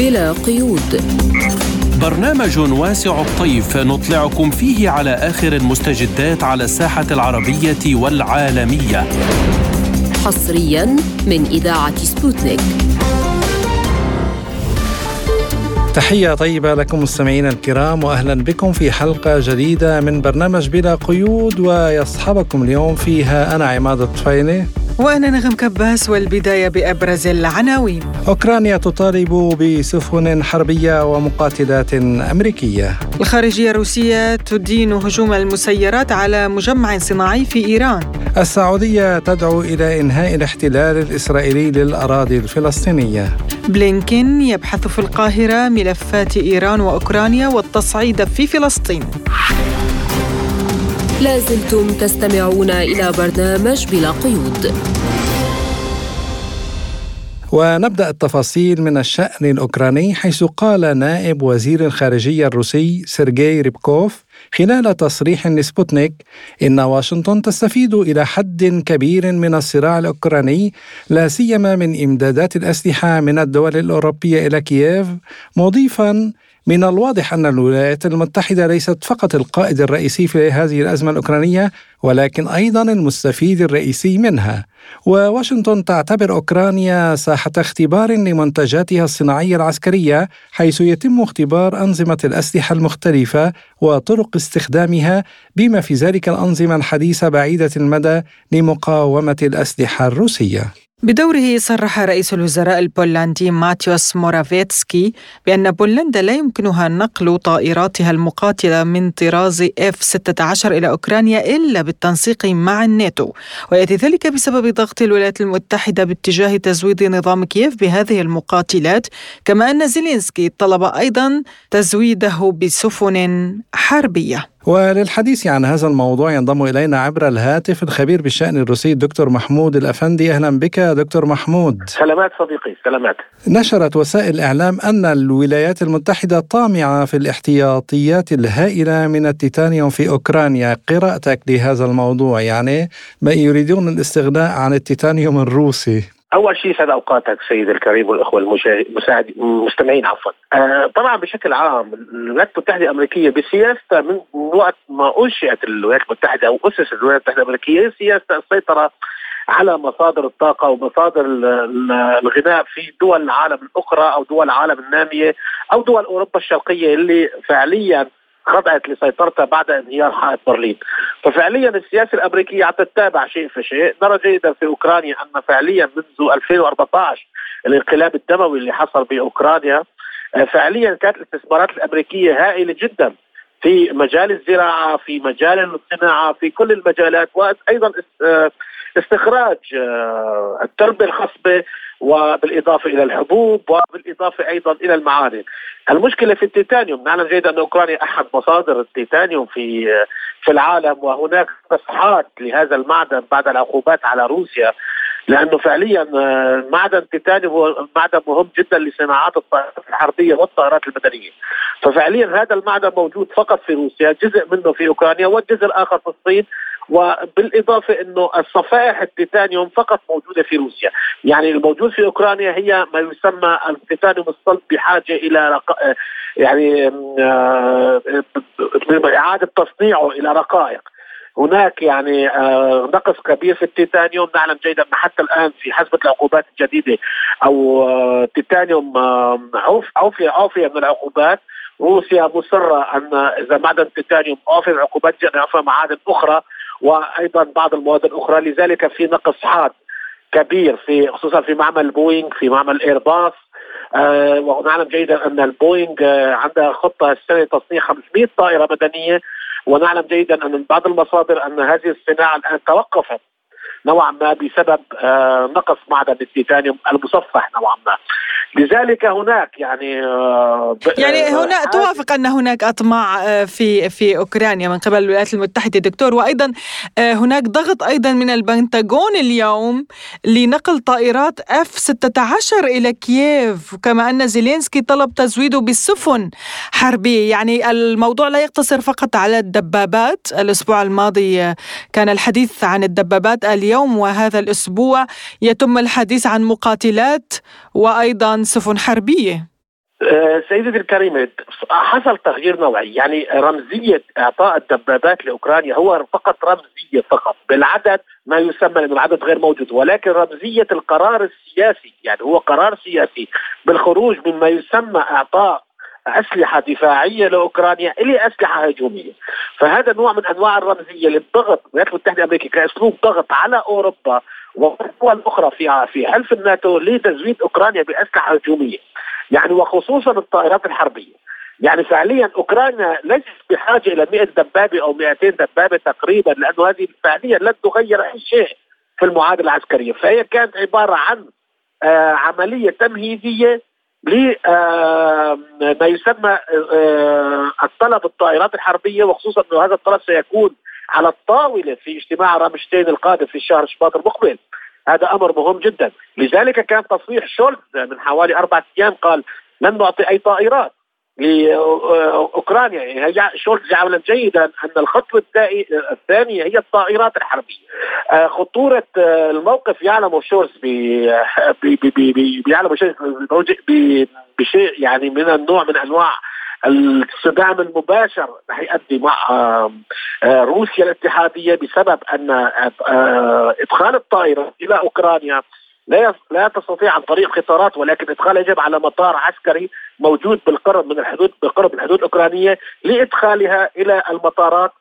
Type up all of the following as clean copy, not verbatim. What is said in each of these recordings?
بلا قيود. برنامج واسع الطيف نطلعكم فيه على آخر المستجدات على الساحة العربية والعالمية، حصرياً من إذاعة سبوتنيك. تحية طيبة لكم مستمعينا الكرام، وأهلا بكم في حلقة جديدة من برنامج بلا قيود، ويصحبكم اليوم فيها أنا عماد الطفيلي وأنا نغم كباس. والبداية بأبرز العناوين. أوكرانيا تطالب بسفن حربية ومقاتلات أمريكية. الخارجية الروسية تدين هجوم المسيرات على مجمع صناعي في إيران. السعودية تدعو إلى إنهاء الاحتلال الإسرائيلي للأراضي الفلسطينية. بلينكين يبحث في القاهرة ملفات إيران وأوكرانيا والتصعيد في فلسطين. لازلتم تستمعون إلى برنامج بلا قيود. ونبدأ التفاصيل من الشأن الأوكراني، حيث قال نائب وزير الخارجية الروسي سيرجي ريبكوف خلال تصريح لسبوتنيك إن واشنطن تستفيد إلى حد كبير من الصراع الأوكراني، لا سيما من إمدادات الأسلحة من الدول الأوروبية إلى كييف، مضيفاً: من الواضح أن الولايات المتحدة ليست فقط القائد الرئيسي في هذه الأزمة الأوكرانية، ولكن أيضا المستفيد الرئيسي منها. وواشنطن تعتبر أوكرانيا ساحة اختبار لمنتجاتها الصناعية العسكرية، حيث يتم اختبار أنظمة الأسلحة المختلفة وطرق استخدامها، بما في ذلك الأنظمة الحديثة بعيدة المدى لمقاومة الأسلحة الروسية. بدوره صرح رئيس الوزراء البولندي ماتيوس مورافيتسكي بأن بولندا لا يمكنها نقل طائراتها المقاتلة من طراز F-16 إلى أوكرانيا إلا بالتنسيق مع الناتو، ويأتي ذلك بسبب ضغط الولايات المتحدة باتجاه تزويد نظام كييف بهذه المقاتلات، كما أن زيلينسكي طلب أيضا تزويده بسفن حربية. وللحديث عن هذا الموضوع ينضم إلينا عبر الهاتف الخبير بالشأن الروسي الدكتور محمود الأفندي. أهلا بك دكتور محمود. سلامات صديقي، سلامات. نشرت وسائل الإعلام أن الولايات المتحدة طامعة في الاحتياطيات الهائلة من التيتانيوم في أوكرانيا، قراءتك لهذا الموضوع؟ يعني ما يريدون الاستغناء عن التيتانيوم الروسي. أول شيء سعد أوقاتك سيد الكريم والأخوة المستمعين عفوا. طبعا بشكل عام الولايات المتحدة الأمريكية بسياسة من وقت ما أنشئت الولايات المتحدة أو أسست الولايات المتحدة الأمريكية سياسة السيطرة على مصادر الطاقة ومصادر الغذاء في دول العالم الأخرى أو دول العالم النامية أو دول أوروبا الشرقية اللي فعليا خضعت لسيطرتها بعد انهيار حائط برلين. ففعليا السياسة الأمريكية تتابع شيء فشيء. نرى جيدا في أوكرانيا أن فعليا منذ 2014 الانقلاب الدموي اللي حصل بأوكرانيا فعليا كانت الاستثمارات الأمريكية هائلة جدا في مجال الزراعة، في مجال الصناعة، في كل المجالات، وأيضا استخراج التربة الخصبة، وبالإضافة إلى الحبوب، وبالإضافة أيضا إلى المعادن. المشكلة في التيتانيوم، نعلم جيدا أن أوكرانيا أحد مصادر التيتانيوم في العالم، وهناك تصحات لهذا المعدن بعد العقوبات على روسيا، لأنه فعليا معدن التيتانيوم هو معدن مهم جدا لصناعات الطائرات الحربية والطائرات المدنية. ففعليا هذا المعدن موجود فقط في روسيا، جزء منه في أوكرانيا والجزء الآخر في الصين، وبالإضافة أنه الصفائح التيتانيوم فقط موجودة في روسيا. يعني الموجود في أوكرانيا هي ما يسمى التيتانيوم الصلب، بحاجة إلى يعني إعادة تصنيعه إلى رقائق. هناك يعني نقص كبير في التيتانيوم، نعلم جيدا أن حتى الآن في حسبة العقوبات الجديدة أو تيتانيوم عفية من العقوبات، روسيا مصرة أن إذا معدن التيتانيوم عفية من العقوبات جاء معادن أخرى وأيضا بعض المواد الأخرى. لذلك في نقص حاد كبير خصوصا في معمل بوينغ، في معمل إيرباص. ونعلم جيدا أن البوينغ عندها خطة السنة تصنيع 500 طائرة مدنية، ونعلم جيدا أن من بعض المصادر أن هذه الصناعة الآن توقفت نوعا ما بسبب نقص معدن التيتانيوم المصفح نوعا ما. لذلك هناك يعني هنا توافق أن هناك أطماع في أوكرانيا من قبل الولايات المتحدة دكتور، وأيضا هناك ضغط أيضا من البنتاغون اليوم لنقل طائرات F-16 إلى كييف، كما أن زيلينسكي طلب تزويده بالسفن حربية. يعني الموضوع لا يقتصر فقط على الدبابات، الأسبوع الماضي كان الحديث عن الدبابات، اليوم وهذا الأسبوع يتم الحديث عن مقاتلات وأيضا سفن حربية. سيدتي الكريمة، حصل تغيير نوعي، يعني رمزية إعطاء الدبابات لأوكرانيا هو فقط رمزية، فقط بالعدد ما يسمى أن العدد غير موجود، ولكن رمزية القرار السياسي، يعني هو قرار سياسي بالخروج مما يسمى إعطاء أسلحة دفاعية لأوكرانيا إلى أسلحة هجومية. فهذا نوع من أنواع الرمزية للضغط الولايات المتحدة الأمريكية كأسلوب ضغط على أوروبا والدول الأخرى في حلف الناتو لتزويد أوكرانيا بأسلحة هجومية، يعني وخصوصا الطائرات الحربية. يعني فعليا أوكرانيا ليست بحاجة إلى 100 دبابة أو 200 دبابة تقريبا، لأنه هذه فعليا لن تغير أي شيء في المعادلة العسكرية. فهي كانت عبارة عن عملية تمهيدية لما يسمى الطلب الطائرات الحربية، وخصوصا أن هذا الطلب سيكون على الطاولة في اجتماع رامشتين القادم في شهر شباط المقبل. هذا أمر مهم جدا. لذلك كان تصريح شولز من حوالي 4 أيام قال لن نعطي أي طائرات لأوكرانيا. يعني شولز يعلم جيدا أن الخطوة الثانية هي الطائرات الحربية. خطورة الموقف يعلم شولز بشيء يعني من النوع من أنواع الصدام المباشر سيؤدي مع روسيا الاتحادية، بسبب أن إدخال الطائرة إلى أوكرانيا لا تستطيع عن طريق قطارات، ولكن إدخال يجب على مطار عسكري موجود بالقرب من الحدود الأوكرانية لإدخالها إلى المطارات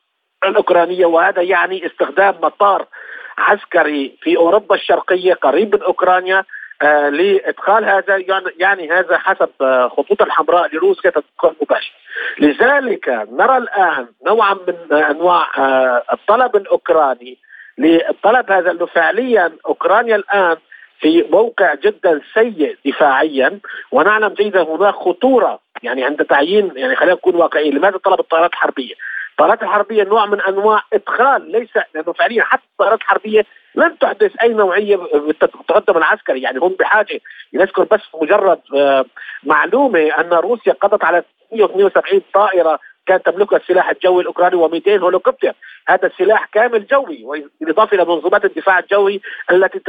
الأوكرانية. وهذا يعني استخدام مطار عسكري في أوروبا الشرقية قريب من أوكرانيا لإدخال هذا، يعني هذا حسب خطوط الحمراء لروسيا تدخل مباشر. لذلك نرى الآن نوعا من أنواع الطلب الأوكراني للطلب هذا، أنه فعليا أوكرانيا الآن في موقع جدا سيء دفاعيا، ونعلم جيدا هناك خطورة يعني عند تعيين، يعني خلينا نكون واقعيين. لماذا طلب الطائرات الحربية؟ الطائرات الحربية نوع من أنواع إدخال، ليس لأنه فعليا حتى الطائرات الحربية لن تحدث أي نوعية بالتقدم العسكري. يعني هم بحاجة نذكر بس مجرد معلومة أن روسيا قضت على 172 طائرة كانت تملكها السلاح الجوي الأوكراني و200 هولوكوبتر. هذا السلاح كامل جوي، وبالإضافة إلى منظومات الدفاع الجوي التي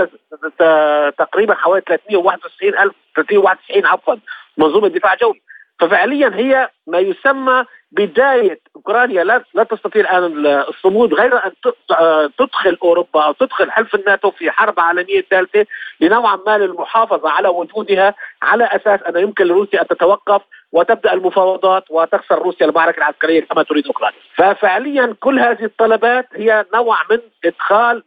تقريبا حوالي 391 عفوا منظومة دفاع جوي. ففعليا هي ما يسمى بداية أوكرانيا لا تستطيع الآن الصمود، غير أن تدخل أوروبا أو تدخل حلف الناتو في حرب عالمية ثالثة لنوعا ما للمحافظة على وجودها، على أساس أن يمكن لروسيا أن تتوقف وتبدأ المفاوضات وتخسر روسيا المعركة العسكرية كما تريد أوكرانيا. ففعليا كل هذه الطلبات هي نوع من إدخال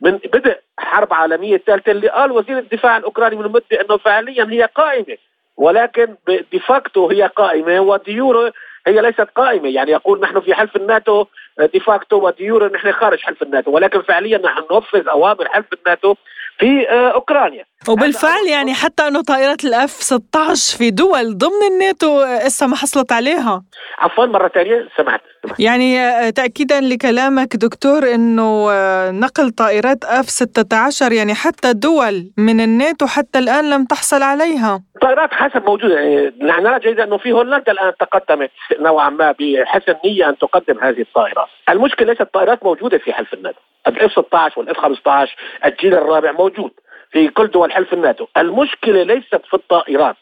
من بدء حرب عالمية ثالثة، اللي قال وزير الدفاع الأوكراني من مدة أنه فعليا هي قائمة، ولكن ديفاكتو هي قائمة وديورو هي ليست قائمة. يعني يقول نحن في حلف الناتو ديفاكتو وديورو نحن خارج حلف الناتو، ولكن فعليا نحن ننفذ أوامر حلف الناتو في أوكرانيا. وبالفعل يعني حتى أنه طائرات الF-16 في دول ضمن الناتو إسا ما حصلت عليها. عفوا مرة تانية سمعت. يعني تأكيدا لكلامك دكتور أنه نقل طائرات F-16 يعني حتى دول من الناتو حتى الآن لم تحصل عليها. طائرات حسب موجودة، يعني نرى جيدا أنه في هولندا الآن تقدمت نوعا ما بحسن نية أن تقدم هذه الطائرات. المشكلة ليست الطائرات موجودة في حلف الناتو، الF-16 والF-15 الجيل الرابع موجود في كل دول حلف الناتو. المشكلة ليست في الطائرات،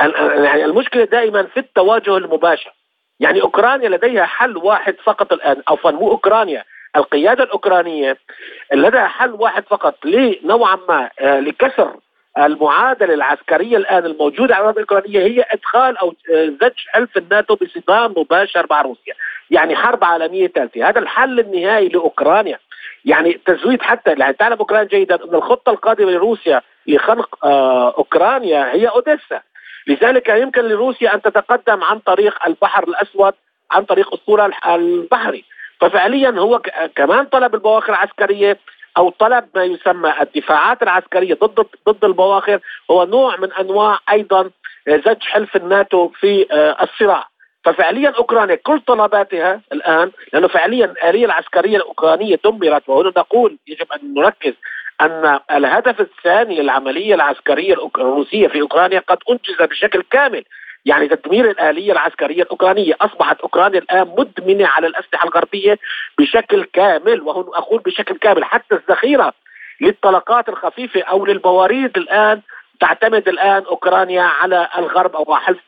يعني المشكلة دائما في التواجه المباشر. يعني أوكرانيا لديها حل واحد فقط الآن، أو مو أوكرانيا، القيادة الأوكرانية لديها حل واحد فقط لنوعا ما لكسر المعادلة العسكرية الآن الموجودة على الأراضي الأوكرانية، هي إدخال أو زج حلف الناتو بصدام مباشر مع روسيا، يعني حرب عالمية ثالثة. هذا الحل النهائي لأوكرانيا، يعني تزويد حتى يعني تعلم أوكرانيا جيدا أن الخطة القادمة لروسيا لخنق أوكرانيا هي أوديسا. لذلك يمكن لروسيا أن تتقدم عن طريق البحر الأسود، عن طريق السور البحري. ففعليا هو كمان طلب البواخر العسكرية أو طلب ما يسمى الدفاعات العسكرية ضد البواخر هو نوع من أنواع أيضا زج حلف الناتو في الصراع. ففعليا أوكرانيا كل طلباتها الآن، لأنه فعليا الآلية العسكرية الأوكرانية دمرت. وهنا نقول يجب أن نركز أن الهدف الثاني للعملية العسكرية الروسية في أوكرانيا قد أنجز بشكل كامل، يعني تدمير الآلية العسكرية الأوكرانية. أصبحت أوكرانيا الآن مدمنة على الأسلحة الغربية بشكل كامل، وهنا أقول بشكل كامل، حتى الذخيرة للطلقات الخفيفة أو للبواريد الآن تعتمد الآن أوكرانيا على الغرب أو حلفته.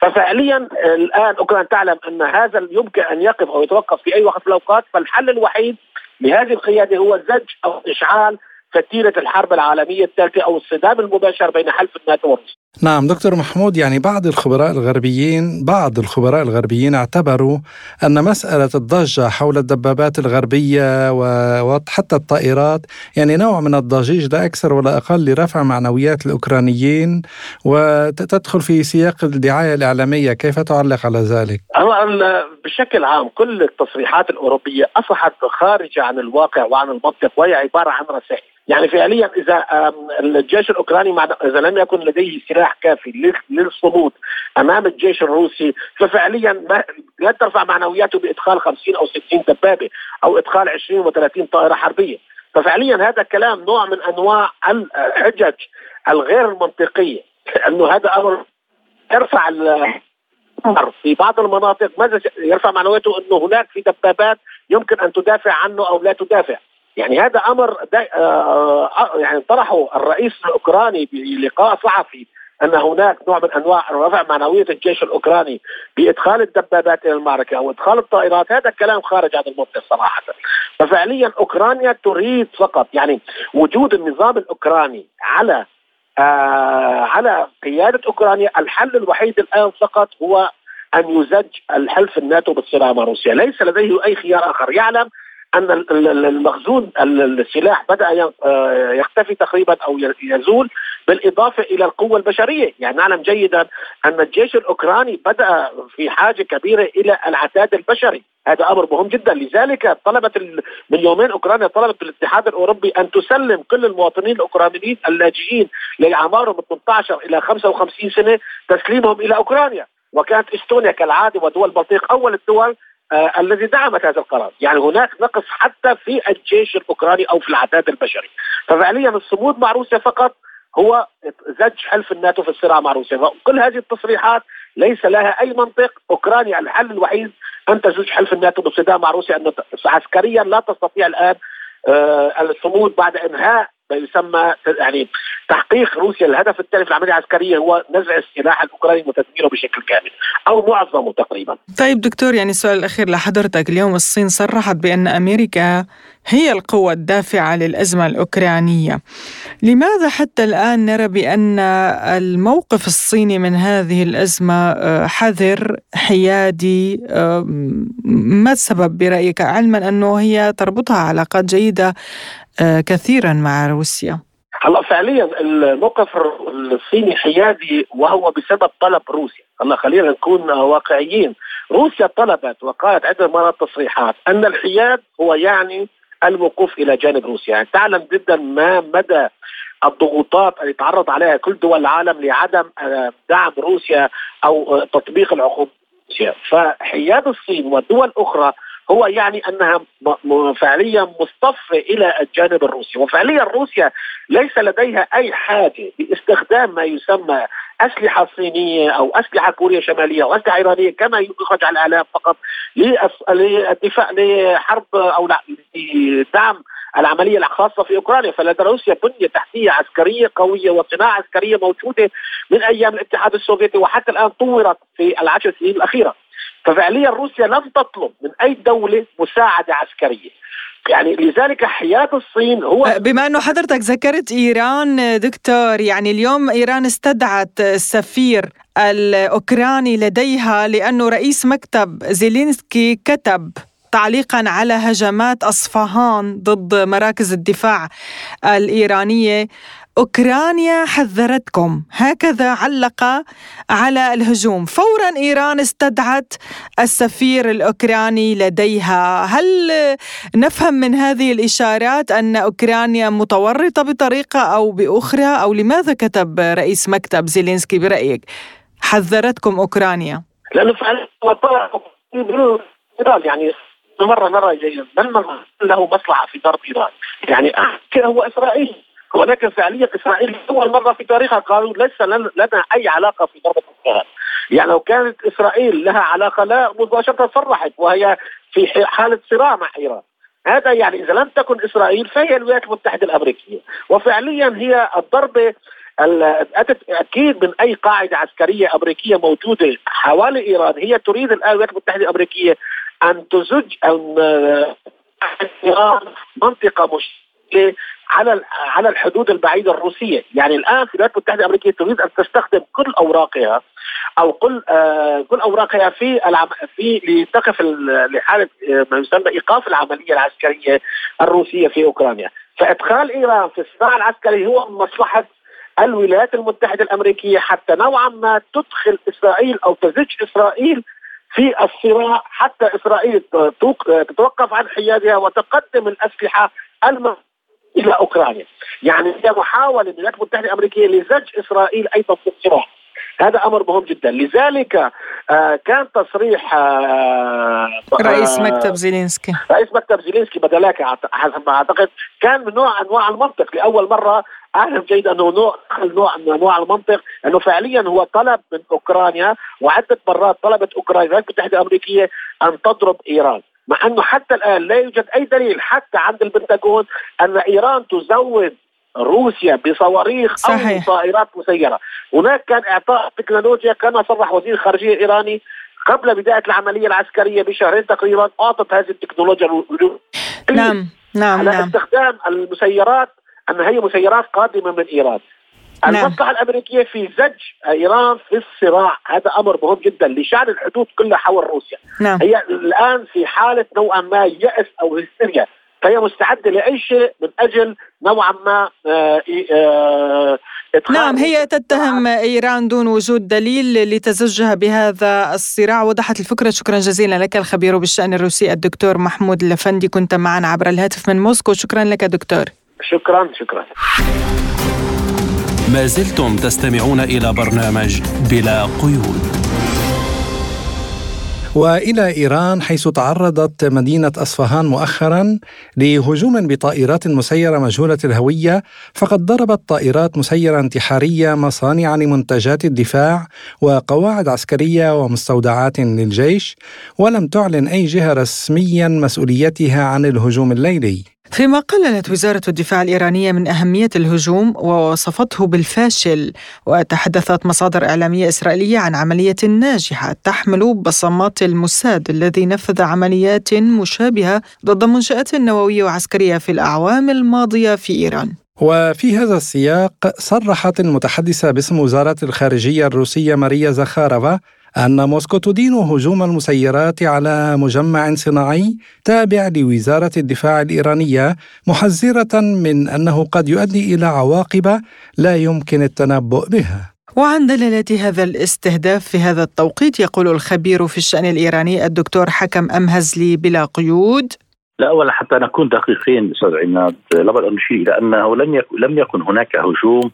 ففعليا الآن أوكرانيا تعلم أن هذا يمكن أن يقف أو يتوقف في أي وقت من الأوقات، فالحل الوحيد لهذه القيادة هو زج أو إشعال فتيلة الحرب العالمية الثالثة أو الصدام المباشر بين حلف الناتو وروسيا. نعم دكتور محمود، يعني بعض الخبراء الغربيين اعتبروا أن مسألة الضجة حول الدبابات الغربية وحتى الطائرات يعني نوع من الضجيج لا أكثر ولا أقل لرفع معنويات الأوكرانيين وتدخل في سياق الدعاية الإعلامية، كيف تعلق على ذلك؟ بشكل عام كل التصريحات الأوروبية أصبحت خارجة عن الواقع وعن المنطق، وهي عبارة عن رسائل. يعني فعليا إذا الجيش الأوكراني إذا لم يكن لديه سلاح كافي للصمود أمام الجيش الروسي، ففعليا لا ترفع معنوياته بإدخال 50 أو 60 دبابة أو إدخال 20 و 30 طائرة حربية. ففعليا هذا كلام نوع من أنواع الحجج الغير المنطقية، أنه هذا أمر يرفع في بعض المناطق. ماذا يرفع معنوياته؟ أنه هناك في دبابات يمكن أن تدافع عنه أو لا تدافع. يعني هذا أمر يعني طرحه الرئيس الأوكراني بلقاء صحفي أن هناك نوع من أنواع رفع معنوية الجيش الأوكراني بإدخال الدبابات إلى المعركة أو إدخال الطائرات. هذا الكلام خارج عن المنطق صراحة. ففعليا أوكرانيا تريد فقط يعني وجود النظام الأوكراني على قيادة أوكرانيا. الحل الوحيد الآن فقط هو أن يزج الحلف الناتو بالصراع مع روسيا، ليس لديه أي خيار آخر. يعلم أن المخزون السلاح بدأ يختفي تقريبا أو يزول، بالإضافة إلى القوة البشرية. يعني نعلم جيدا أن الجيش الأوكراني بدأ في حاجة كبيرة إلى العتاد البشري، هذا أمر مهم جدا. لذلك من يومين أوكرانيا طلبت الاتحاد الأوروبي أن تسلم كل المواطنين الأوكرانيين اللاجئين لأعمارهم من 18 إلى 55 سنة تسليمهم إلى أوكرانيا. وكانت إستونيا كالعادة ودول البلطيق أول الدول الذي دعمت هذا القرار. يعني هناك نقص حتى في الجيش الأوكراني أو في العتاد البشري. ففعليا الصمود مع روسيا فقط هو زج حلف الناتو في الصراع مع روسيا. كل هذه التصريحات ليس لها أي منطق. أوكرانيا الحل الوحيد أن تزج حلف الناتو بالصدام مع روسيا، أن عسكريا لا تستطيع الآن الصمود بعد إنهاء ما يسمى يعني تحقيق روسيا الهدف الثالث في العملية العسكرية، هو نزع السلاح الأوكراني وتدميره بشكل كامل أو معظمه تقريبا. طيب دكتور، يعني السؤال الأخير لحضرتك، اليوم الصين صرحت بأن أمريكا هي القوة الدافعة للأزمة الأوكرانية، لماذا حتى الآن نرى بأن الموقف الصيني من هذه الأزمة حذر حيادي؟ ما السبب برأيك، علما أنه هي تربطها علاقات جيدة كثيرا مع روسيا؟ هلا فعليا الموقف الصيني حيادي، وهو بسبب طلب روسيا. هلا خلينا نكون واقعيين، روسيا طلبت وقالت عدة مرات تصريحات أن الحياد هو يعني الوقوف إلى جانب روسيا. يعني تعلم جدا ما مدى الضغوطات اللي تعرض عليها كل دول العالم لعدم دعم روسيا أو تطبيق العقوبات روسيا. فحياد الصين ودول أخرى هو يعني أنها فعليا مصطفة إلى الجانب الروسي. وفعليا روسيا ليس لديها أي حاجة باستخدام ما يسمى أسلحة صينية أو أسلحة كوريا شمالية أو أسلحة إيرانية كما يخرج على الإعلام فقط للدفاع لحرب أو لدعم العملية الخاصة في أوكرانيا. فلدى روسيا بنية تحتية عسكرية قوية وصناعة عسكرية موجودة من أيام الاتحاد السوفيتي وحتى الآن طورت في 10 سنين الأخيرة. ففعليا روسيا لم تطلب من أي دولة مساعدة عسكرية. يعني لذلك حياد الصين هو، بما أنه حضرتك ذكرت إيران دكتور، يعني اليوم إيران استدعت السفير الأوكراني لديها لأنه رئيس مكتب زيلينسكي كتب تعليقا على هجمات أصفهان ضد مراكز الدفاع الإيرانية: أوكرانيا حذرتكم. هكذا علق على الهجوم. فورا إيران استدعت السفير الأوكراني لديها. هل نفهم من هذه الإشارات أن أوكرانيا متورطة بطريقة أو بأخرى، أو لماذا كتب رئيس مكتب زيلينسكي برأيك حذرتكم أوكرانيا؟ لأنه فعلا يعني مرة جيد من له مصلحة في ضرب إيران. يعني كده هو إسرائيل، ولكن فعليا إسرائيل أول مرة في تاريخها قالوا ليس لنا أي علاقة في ضربة الطيران. يعني لو كانت إسرائيل لها علاقة لا مباشرة صرحت، وهي في حالة صراع مع إيران. هذا يعني إذا لم تكن إسرائيل فهي الولايات المتحدة الأمريكية. وفعليا هي الضربة أتت أكيد من أي قاعدة عسكرية أمريكية موجودة حوالي إيران. هي تريد الآن الولايات المتحدة الأمريكية أن تزج إيران منطقة مشكلة على الحدود البعيدة الروسية. يعني الآن الولايات المتحدة الأمريكية تريد أن تستخدم كل أوراقها أو كل أوراقها في لتقف لحالة ما يسمى إيقاف العملية العسكرية الروسية في أوكرانيا. فإدخال إيران في الصراع العسكري هو مصلحة الولايات المتحدة الأمريكية حتى نوعا ما تدخل إسرائيل أو تزج إسرائيل في الصراع، حتى إسرائيل تتوقف عن حيادها وتقدم الأسلحة إلى أوكرانيا. يعني هي محاولة الولايات المتحدة الأمريكية لزج إسرائيل أيضا في الصراع. هذا أمر مهم جدا. لذلك كان تصريح رئيس مكتب زيلينسكي بدلاك حسب ما أعتقد كان من نوع أنواع المنطق. لأول مرة أعلم جيد أنه نوع من أنواع المنطق، أنه فعليا هو طلب من أوكرانيا، وعدة مرات طلبت أوكرانيا الولايات المتحدة الأمريكية أن تضرب إيران، مع أنه حتى الآن لا يوجد أي دليل حتى عند البنتاغون أن إيران تزود روسيا بصواريخ أو طائرات مسيرة. هناك كان إعطاء تكنولوجيا، كما صرح وزير الخارجية الإيراني قبل بداية العملية العسكرية بشهرين تقريبا، أعطت هذه التكنولوجيا على استخدام المسيرات، أن هي مسيرات قادمة من إيران. المصلحة الأمريكية في زج إيران في الصراع، هذا أمر مهم جدا لشعب الحدود كلها حول روسيا. هي الآن في حالة نوعا ما يأس أو هستيريا، فهي مستعدة لأي شيء من أجل نوعا ما هي تتهم إيران دون وجود دليل لتزجها بهذا الصراع. وضحت الفكرة. شكرا جزيلا لك الخبير بالشأن الروسي الدكتور محمود الأفندي، كنت معنا عبر الهاتف من موسكو. شكرا لك دكتور. شكرا. ما زلتم تستمعون إلى برنامج بلا قيود. وإلى إيران، حيث تعرضت مدينة أصفهان مؤخرا لهجوم بطائرات مسيرة مجهولة الهوية، فقد ضربت طائرات مسيرة انتحارية مصانع لمنتجات الدفاع وقواعد عسكرية ومستودعات للجيش، ولم تعلن أي جهة رسميا مسؤوليتها عن الهجوم الليلي. فيما قللت وزارة الدفاع الإيرانية من أهمية الهجوم ووصفته بالفاشل، وتحدثت مصادر إعلامية إسرائيلية عن عملية ناجحة تحمل بصمات الموساد الذي نفذ عمليات مشابهة ضد منشآت نووية وعسكرية في الأعوام الماضية في إيران. وفي هذا السياق صرحت المتحدثة باسم وزارة الخارجية الروسية ماريا زاخاروفا أن موسكو تدين هجوم المسيرات على مجمع صناعي تابع لوزارة الدفاع الإيرانية، محذرة من أنه قد يؤدي إلى عواقب لا يمكن التنبؤ بها. وعن دلالات هذا الاستهداف في هذا التوقيت يقول الخبير في الشأن الإيراني الدكتور حكم أمهزلي بلا قيود. لا، ولا حتى نكون دقيقين أستاذ عماد، لابد أن نشير إلى أنه لم يكن هناك هجوم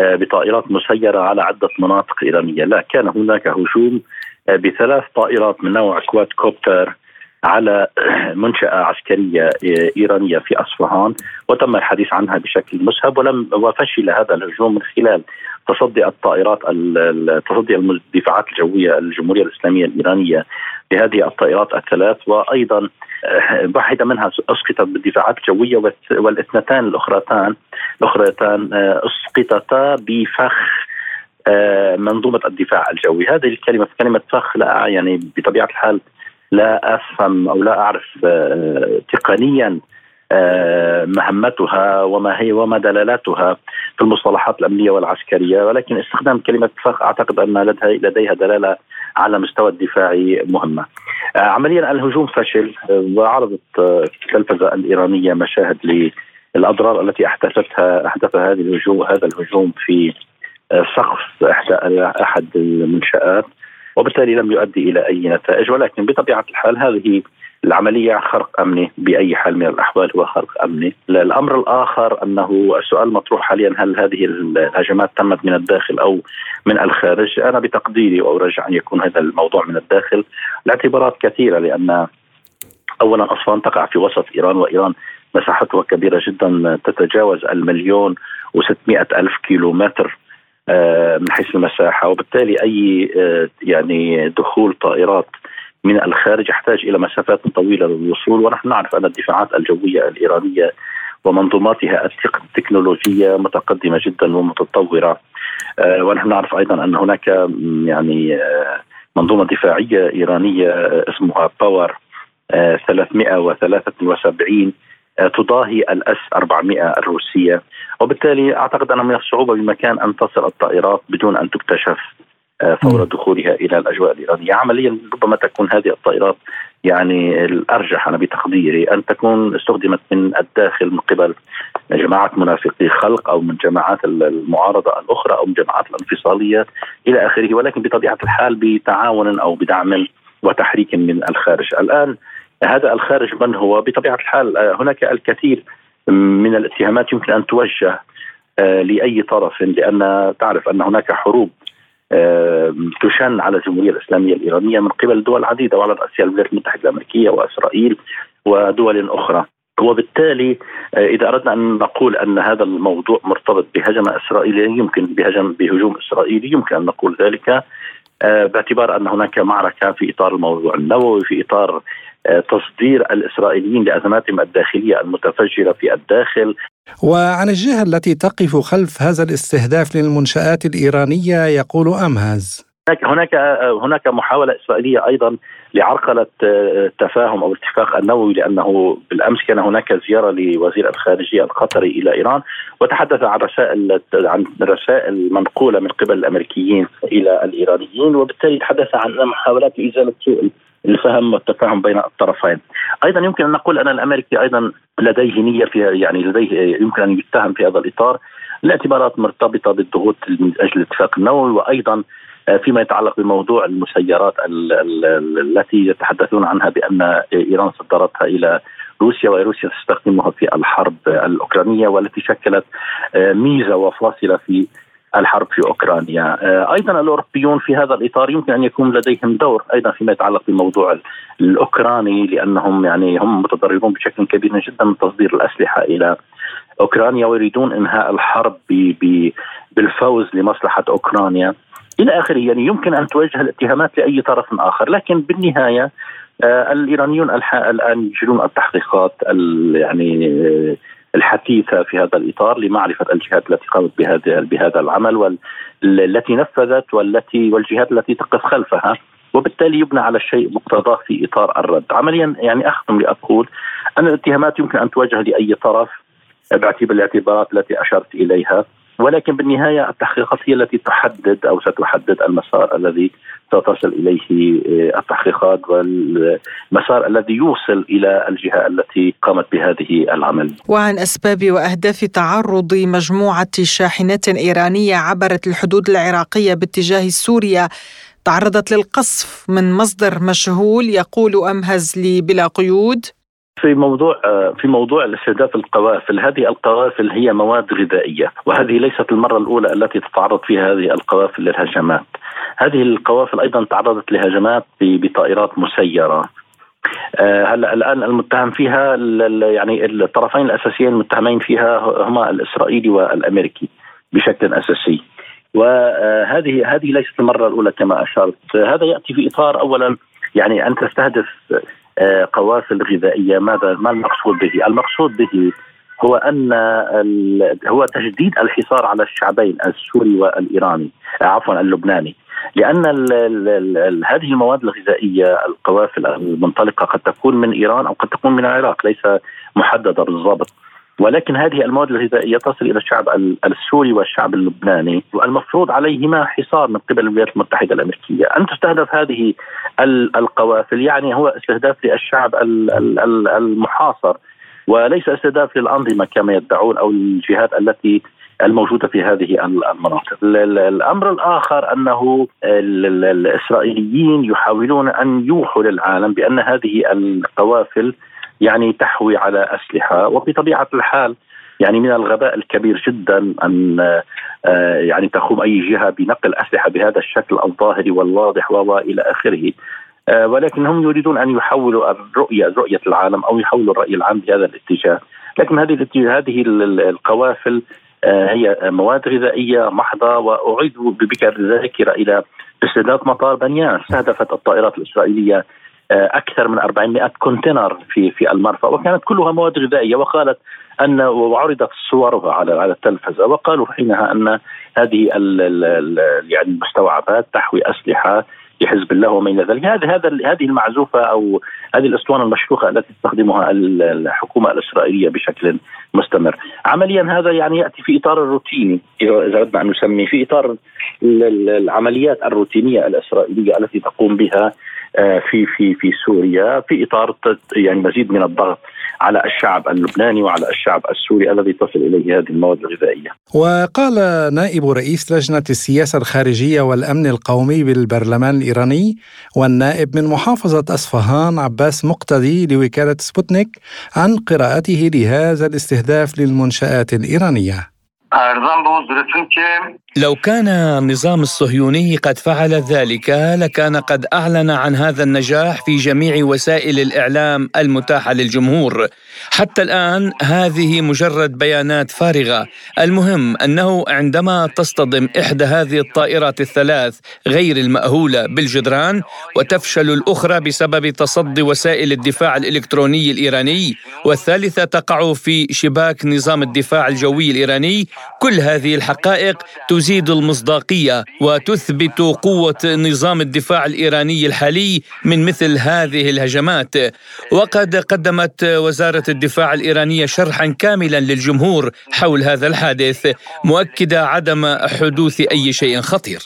بطائرات مسيرة على عدة مناطق إيرانية. لا، كان هناك هجوم بثلاث طائرات من نوع كواد كوبتر على منشأة عسكرية إيرانية في أصفهان، وتم الحديث عنها بشكل مسهب، وفشل هذا الهجوم من خلال تصدي الطائرات تصدي الدفاعات الجوية الجمهورية الإسلامية الإيرانية لهذه الطائرات الثلاث، وأيضا واحدة منها أسقطت بالدفاعات الجوية، والاثنتان الأخرتان أسقطتا بفخ منظومة الدفاع الجوي. هذه الكلمة، كلمة فخ، لا يعني بطبيعة الحال لا أفهم أو لا أعرف تقنيا مهمتها وما هي وما دلالاتها في المصطلحات الأمنية والعسكرية، ولكن استخدام كلمة فخ أعتقد أن لديها دلالة على مستوى الدفاعي مهمة. عمليا الهجوم فشل، وعرضت التلفزة الإيرانية مشاهد للأضرار التي أحدث هذا الهجوم في سقف أحد المنشآت، وبالتالي لم يؤدي إلى أي نتائج. ولكن بطبيعة الحال هذه العملية خرق أمني، بأي حال من الأحوال هو خرق أمني. الأمر الآخر أنه السؤال مطروح حاليا، هل هذه الهجمات تمت من الداخل أو من الخارج؟ أنا بتقديري وأرجح أن يكون هذا الموضوع من الداخل، لاعتبارات كثيرة. لأن أولا أصفهان تقع في وسط إيران، وإيران مساحتها كبيرة جدا، تتجاوز 1,600,000 كيلومتر من حيث المساحة، وبالتالي أي يعني دخول طائرات من الخارج يحتاج إلى مسافات طويلة للوصول. ونحن نعرف أن الدفاعات الجوية الإيرانية ومنظوماتها التكنولوجية متقدمة جدا ومتطورة. ونحن نعرف أيضا أن هناك يعني منظومة دفاعية إيرانية اسمها باور 373 تضاهي الاس 400 الروسية، وبالتالي أعتقد أن من الصعوبة بمكان أن تصل الطائرات بدون أن تكتشف فور دخولها إلى الأجواء الإيرانية. عمليا ربما تكون هذه الطائرات يعني الأرجح أنا بتقديري أن تكون استخدمت من الداخل من قبل جماعات منافقي خلق أو من جماعات المعارضة الأخرى أو من جماعات الانفصالية إلى آخره، ولكن بطبيعة الحال بتعاون أو بدعم وتحريك من الخارج. الآن هذا الخارج من هو؟ بطبيعة الحال هناك الكثير من الاتهامات يمكن أن توجه لأي طرف، لأن تعرف أن هناك حروب تشن على الجمهورية الإسلامية الإيرانية من قبل دول عديدة وعلى رأسها الولايات المتحدة الأمريكية وإسرائيل ودول أخرى، وبالتالي إذا أردنا أن نقول أن هذا الموضوع مرتبط بهجمة إسرائيلية يمكن بهجوم إسرائيلي يمكن أن نقول ذلك، باعتبار أن هناك معركة في إطار الموضوع النووي، في إطار تصدير الإسرائيليين لأزماتهم الداخلية المتفجرة في الداخل. وعن الجهة التي تقف خلف هذا الاستهداف للمنشآت الإيرانية يقول أمهز: هناك محاولة إسرائيلية أيضا لعرقلة التفاهم أو الاتفاق النووي، لأنه بالأمس كان هناك زيارة لوزير الخارجية القطري إلى إيران وتحدث عن رسائل منقولة من قبل الأمريكيين إلى الإيرانيين، وبالتالي تحدث عن محاولات لإزالة سوء الفهم والتفاهم بين الطرفين. أيضا يمكن أن نقول أن الأمريكي أيضا لديه نية فيها، يعني لديه يمكن أن يتهم في هذا الإطار لاعتبارات مرتبطة بالضغوط من أجل الاتفاق النووي، وأيضا فيما يتعلق بموضوع المسيرات التي يتحدثون عنها بأن إيران صدرتها إلى روسيا وروسيا تستخدمها في الحرب الأوكرانية والتي شكلت ميزة وفاصلة في الحرب في أوكرانيا. أيضا الأوروبيون في هذا الإطار يمكن أن يكون لديهم دور أيضا فيما يتعلق بالموضوع الأوكراني، لأنهم يعني هم متضررون بشكل كبير جدا من تصدير الأسلحة إلى أوكرانيا ويريدون إنهاء الحرب بالفوز لمصلحة أوكرانيا إلى آخره. يعني يمكن أن توجه الاتهامات لأي طرف آخر، لكن بالنهاية الإيرانيون الآن يجرون التحقيقات الحثيثة في هذا الإطار لمعرفة الجهات التي قامت بهذا العمل والتي نفذت والجهات التي تقف خلفها، وبالتالي يبنى على الشيء مقتضاه في إطار الرد. عمليا يعني أختم لأقول أن الاتهامات يمكن أن توجه لأي طرف باعتبار الاعتبارات التي أشرت إليها، ولكن بالنهاية التحقيقات هي التي تحدد أو ستحدد المسار الذي ستصل إليه التحقيقات والمسار الذي يوصل إلى الجهة التي قامت بهذه العمل. وعن أسباب وأهداف تعرض مجموعة شاحنات إيرانية عبرت الحدود العراقية باتجاه سوريا تعرضت للقصف من مصدر مجهول يقول أمهزلي بلا قيود في موضوع الاستهداف القوافل. هذه القوافل هي مواد غذائية، وهذه ليست المرة الأولى التي تتعرض فيها هذه القوافل للهجمات. هذه القوافل أيضا تعرضت لهجمات بطائرات مسيرة. هلا الآن المتهم فيها يعني الطرفين الأساسيين المتهمين فيها هما الإسرائيلي والأمريكي بشكل أساسي، وهذه ليست المرة الأولى كما أشرت. هذا يأتي في إطار أولا يعني أن تستهدف قوافل غذائية. ما المقصود به؟ المقصود به هو أن هو تجديد الحصار على الشعبين السوري والإيراني، عفوا اللبناني، لأن هذه المواد الغذائية القوافل المنطلقة قد تكون من إيران أو قد تكون من العراق، ليس محددة بالضبط، ولكن هذه المواد الغذائية تصل إلى الشعب السوري والشعب اللبناني، والمفروض عليهما حصار من قبل الولايات المتحدة الأمريكية. أن تستهدف هذه القوافل يعني هو استهداف للشعب المحاصر، وليس استهداف للأنظمة كما يدعون أو الجهات التي الموجودة في هذه المناطق. الأمر الآخر أنه الإسرائيليين يحاولون أن يوحوا للعالم بأن هذه القوافل يعني تحوي على أسلحة، وبطبيعة الحال يعني من الغباء الكبير جدا أن يعني تقوم أي جهة بنقل أسلحة بهذا الشكل الظاهري والواضح إلى آخره، ولكن هم يريدون أن يحولوا رؤية العالم أو يحولوا الرأي العام بهذا الاتجاه. لكن هذه القوافل هي مواد غذائية محضة، وأعيد بكرر الذاكرة إلى استهداف مطار بنيان. استهدفت الطائرات الإسرائيلية أكثر من 400 كونتينر في المرفأ، وكانت كلها مواد غذائية. وقالت أن وعرضت صورها على التلفزة، وقالوا حينها أن هذه يعني المستوعبات تحوي أسلحة لحزب الله وما إلى ذلك. هذه المعزوفة أو هذه الأسطوانة المشروخة التي تستخدمها الحكومة الإسرائيلية بشكل مستمر. عمليا هذا يعني يأتي في إطار الروتيني، إذا أردنا أن نسميه، في إطار العمليات الروتينية الإسرائيلية التي تقوم بها في في في سوريا، في إطار يعني مزيد من الضغط على الشعب اللبناني وعلى الشعب السوري الذي تصل إليه هذه المواد الغذائية. وقال نائب رئيس لجنة السياسة الخارجية والأمن القومي بالبرلمان الإيراني والنائب من محافظة أصفهان عباس مقتدي لوكالة سبوتنيك عن قراءته لهذا الاستهداف للمنشآت الإيرانية. لو كان النظام الصهيوني قد فعل ذلك لكان قد أعلن عن هذا النجاح في جميع وسائل الإعلام المتاحة للجمهور. حتى الآن هذه مجرد بيانات فارغة. المهم أنه عندما تصطدم إحدى هذه الطائرات الثلاث غير المأهولة بالجدران وتفشل الأخرى بسبب تصدي وسائل الدفاع الإلكتروني الإيراني والثالثة تقع في شباك نظام الدفاع الجوي الإيراني، كل هذه الحقائق تزيد المصداقية وتثبت قوة نظام الدفاع الإيراني الحالي من مثل هذه الهجمات. وقد قدمت وزارة الدفاع الإيرانية شرحا كاملا للجمهور حول هذا الحادث، مؤكدة عدم حدوث أي شيء خطير.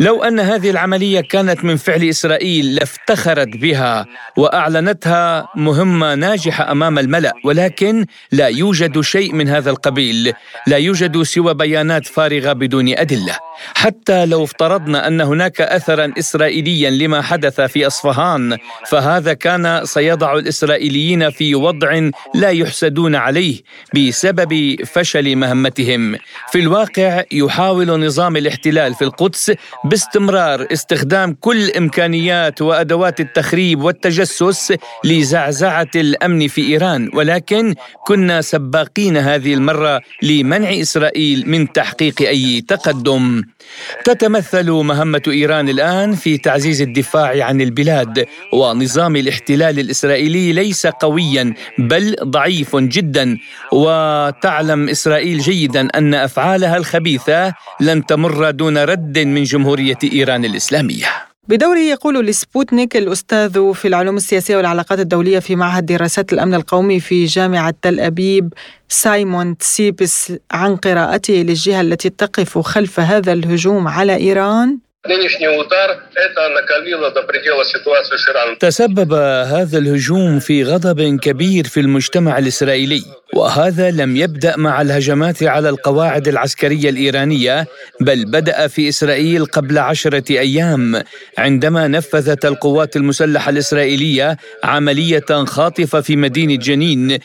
لو أن هذه العملية كانت من فعل إسرائيل لافتخرت بها وأعلنتها مهمة ناجحة أمام الملأ، ولكن لا يوجد شيء من هذا القبيل، لا يوجد سوى بيانات فارغة بدون أدلة. حتى لو افترضنا أن هناك أثرا إسرائيليا لما حدث في أصفهان، فهذا كان سيضع الإسرائيليين في وضع لا يحسدون عليه بسبب فشل مهمتهم. في الواقع يحاول نظام الاحتلال في القدس باستمرار استخدام كل إمكانيات وأدوات التخريب والتجسس لزعزعة الأمن في إيران، ولكن كنا سباقين هذه المرة لمنع إسرائيل من تحقيق أي تقدم. تتمثل مهمة إيران الآن في تعزيز الدفاع عن البلاد، ونظام الاحتلال الإسرائيلي ليس قويا بل ضعيف جدا، وتعلم إسرائيل جيدا أن أفعالها الخبيثة لن تمر دون رد من جمهورية إيران الإسلامية. بدوره يقول لسبوتنيك الأستاذ في العلوم السياسية والعلاقات الدولية في معهد دراسات الأمن القومي في جامعة تل أبيب سايمون تسيبس عن قراءته للجهة التي تقف خلف هذا الهجوم على إيران. تسبب هذا الهجوم في غضب كبير في المجتمع الإسرائيلي، وهذا لم يبدأ مع الهجمات على القواعد العسكرية الإيرانية، بل بدأ في إسرائيل قبل 10 أيام عندما نفذت القوات المسلحة الإسرائيلية عملية خاطفة في مدينة جنين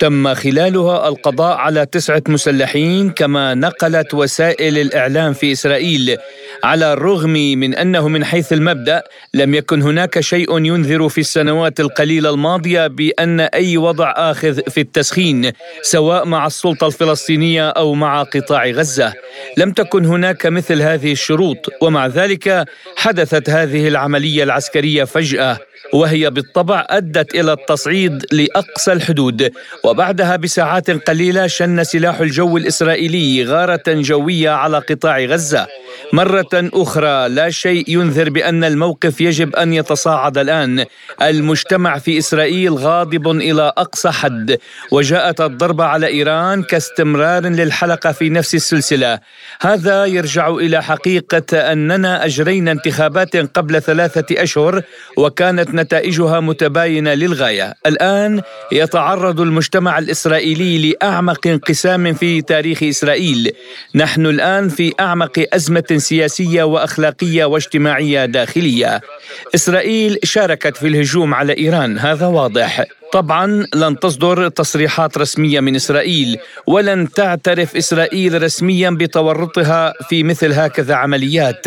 تم خلالها القضاء على 9 مسلحين، كما نقلت وسائل الإعلام في إسرائيل، على الرغم من أنه من حيث المبدأ لم يكن هناك شيء ينذر في السنوات القليلة الماضية بأن أي وضع آخذ في التسخين، سواء مع السلطة الفلسطينية أو مع قطاع غزة. لم تكن هناك مثل هذه الشروط، ومع ذلك حدثت هذه العملية العسكرية فجأة، وهي بالطبع أدت إلى التصعيد لأقصى الحدود. وبعدها بساعات قليلة شن سلاح الجو الإسرائيلي غارة جوية على قطاع غزة. مرة أخرى لا شيء ينذر بأن الموقف يجب أن يتصاعد الآن. المجتمع في إسرائيل غاضب إلى أقصى حد، وجاءت الضربة على إيران كاستمرار للحلقة في نفس السلسلة. هذا يرجع إلى حقيقة أننا أجرينا انتخابات قبل 3 أشهر وكانت نتائجها متباينة للغاية. الآن يتعرض المجتمع الإسرائيلي لأعمق انقسام في تاريخ إسرائيل. نحن الآن في أعمق أزمة سياسية وأخلاقية واجتماعية داخلية. إسرائيل شاركت في الهجوم على إيران، هذا واضح، طبعا لن تصدر تصريحات رسمية من إسرائيل، ولن تعترف إسرائيل رسميا بتورطها في مثل هكذا عمليات.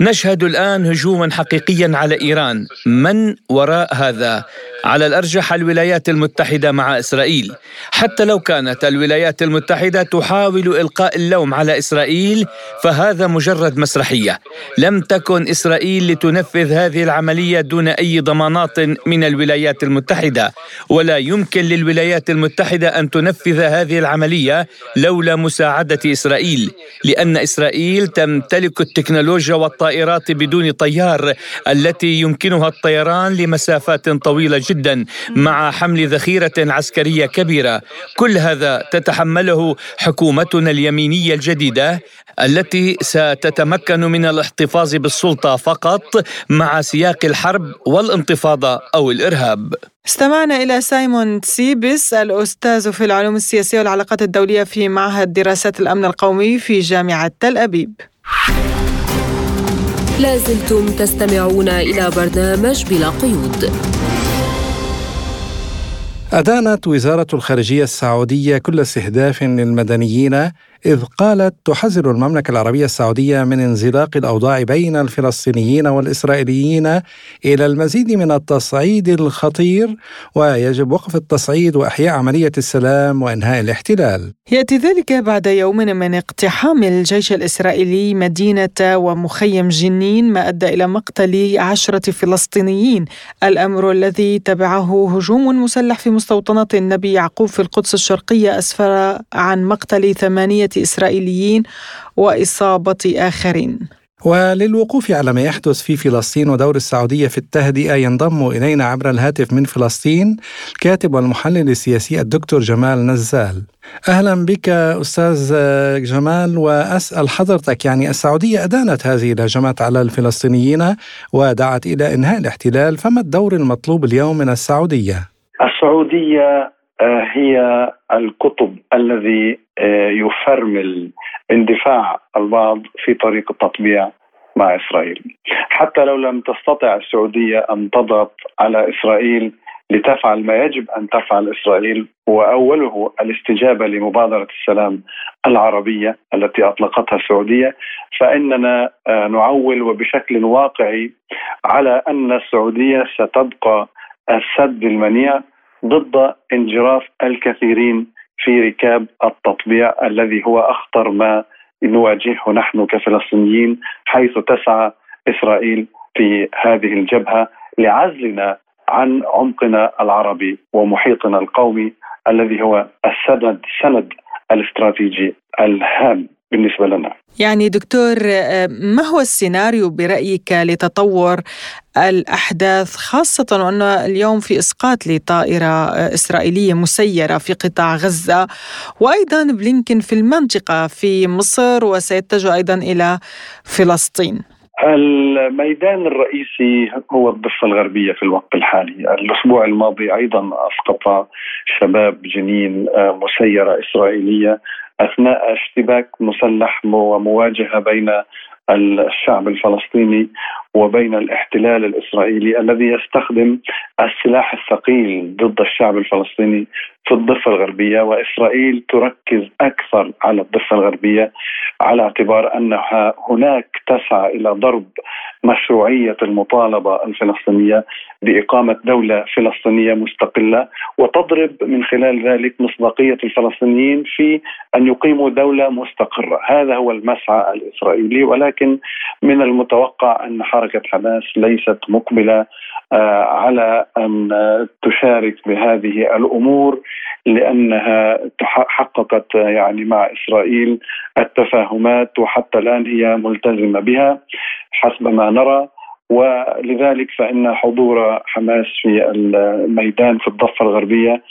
نشهد الآن هجوما حقيقيا على إيران. من وراء هذا؟ على الأرجح الولايات المتحدة مع إسرائيل، حتى لو كانت الولايات المتحدة تحاول إلقاء اللوم على إسرائيل فهذا مجرد مسرحية. لم تكن إسرائيل لتنفذ هذه العملية دون أي ضمانات من الولايات المتحدة، ولا يمكن للولايات المتحدة أن تنفذ هذه العملية لولا مساعدة إسرائيل، لأن إسرائيل تمتلك التكنولوجيا والطائرات بدون طيار التي يمكنها الطيران لمسافات طويلة جدا مع حمل ذخيرة عسكرية كبيرة. كل هذا تتحمله حكومتنا اليمينية الجديدة التي ستتمكن من الاحتفاظ بالسلطة فقط مع سياق الحرب والانتفاضة أو الإرهاب. استمعنا إلى سايمون تسيبس الأستاذ في العلوم السياسية والعلاقات الدولية في معهد دراسات الأمن القومي في جامعة تل أبيب. لازلتم تستمعون إلى برنامج بلا قيود. أدانت وزارة الخارجية السعودية كل استهداف للمدنيين، إذ قالت تحذر المملكة العربية السعودية من انزلاق الأوضاع بين الفلسطينيين والإسرائيليين إلى المزيد من التصعيد الخطير، ويجب وقف التصعيد وإحياء عملية السلام وإنهاء الاحتلال. يأتي ذلك بعد يوم من اقتحام الجيش الإسرائيلي مدينة ومخيم جنين، ما أدى إلى مقتل 10 فلسطينيين، الأمر الذي تبعه هجوم مسلح في مستوطنة النبي يعقوب في القدس الشرقية، أسفر عن مقتل 8 إسرائيليين وإصابة آخرين. وللوقوف على ما يحدث في فلسطين ودور السعودية في التهدئة، ينضم إلينا عبر الهاتف من فلسطين الكاتب والمحلل السياسي الدكتور جمال نزال. أهلا بك أستاذ جمال، وأسأل حضرتك السعودية أدانت هذه الهجمات على الفلسطينيين ودعت إلى إنهاء الاحتلال، فما الدور المطلوب اليوم من السعودية؟ السعودية هي القطب الذي يفرمل اندفاع البعض في طريق التطبيع مع إسرائيل. حتى لو لم تستطع السعودية أن تضغط على إسرائيل لتفعل ما يجب أن تفعل إسرائيل، وأوله الاستجابة لمبادرة السلام العربية التي أطلقتها السعودية، فإننا نعول وبشكل واقعي على أن السعودية ستبقى السد المنيع ضد انجراف الكثيرين في ركاب التطبيع الذي هو أخطر ما نواجهه نحن كفلسطينيين، حيث تسعى إسرائيل في هذه الجبهة لعزلنا عن عمقنا العربي ومحيطنا القومي الذي هو السند الاستراتيجي الهام بالنسبة لنا. دكتور، ما هو السيناريو برأيك لتطور الأحداث، خاصة وأن اليوم في إسقاط لطائرة إسرائيلية مسيرة في قطاع غزة، وأيضا بلينكين في المنطقة في مصر، وسيتجه أيضا إلى فلسطين؟ الميدان الرئيسي هو الضفة الغربية في الوقت الحالي. الأسبوع الماضي أيضا أسقط شباب جنين مسيرة إسرائيلية أثناء اشتباك مسلح ومواجهة بين الشعب الفلسطيني وبين الاحتلال الإسرائيلي الذي يستخدم السلاح الثقيل ضد الشعب الفلسطيني في الضفة الغربية. وإسرائيل تركز أكثر على الضفة الغربية على اعتبار أنها هناك تسعى إلى ضرب مشروعية المطالبة الفلسطينية بإقامة دولة فلسطينية مستقلة، وتضرب من خلال ذلك مصداقية الفلسطينيين في أن يقيموا دولة مستقرة. هذا هو المسعى الإسرائيلي، ولكن من المتوقع أن حركة حماس ليست مقبلة على أن تشارك بهذه الأمور، لأنها حققت مع إسرائيل التفاهمات وحتى الآن هي ملتزمة بها حسب ما نرى. ولذلك فإن حضور حماس في الميدان في الضفة الغربية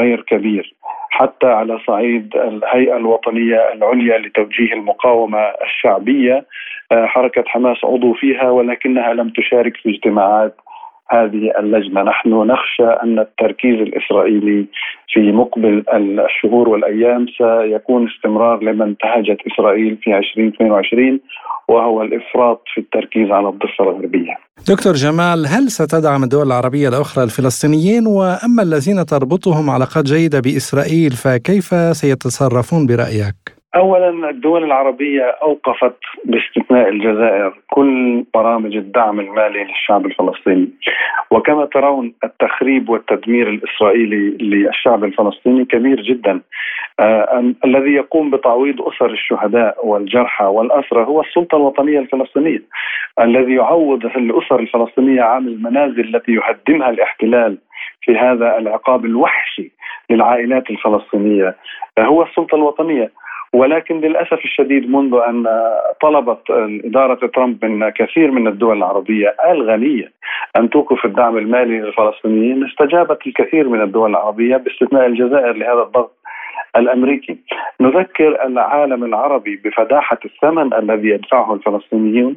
غير كبير. حتى على صعيد الهيئة الوطنية العليا لتوجيه المقاومة الشعبية، حركة حماس عضو فيها ولكنها لم تشارك في اجتماعات هذه اللجنة. نحن نخشى أن التركيز الإسرائيلي في مقبل الشهور والأيام سيكون استمرار لما انتهجت إسرائيل في 2022، وهو الإفراط في التركيز على الضفة الغربية. دكتور جمال، هل ستدعم الدول العربية الأخرى الفلسطينيين؟ وأما الذين تربطهم علاقات جيدة بإسرائيل فكيف سيتصرفون برأيك؟ أولا، الدول العربية أوقفت باستثناء الجزائر كل برامج الدعم المالي للشعب الفلسطيني، وكما ترون التخريب والتدمير الإسرائيلي للشعب الفلسطيني كبير جدا. الذي يقوم بتعويض أسر الشهداء والجرحى والأسرى هو السلطة الوطنية الفلسطينية، الذي يعوض الأسر الفلسطينية عن المنازل التي يهدمها الاحتلال في هذا العقاب الوحشي للعائلات الفلسطينية هو السلطة الوطنية. ولكن للأسف الشديد منذ أن طلبت إدارة ترامب من كثير من الدول العربية الغنية أن توقف الدعم المالي للفلسطينيين، استجابت الكثير من الدول العربية باستثناء الجزائر لهذا الضغط الأمريكي. نذكر العالم العربي بفداحة الثمن الذي يدفعه الفلسطينيون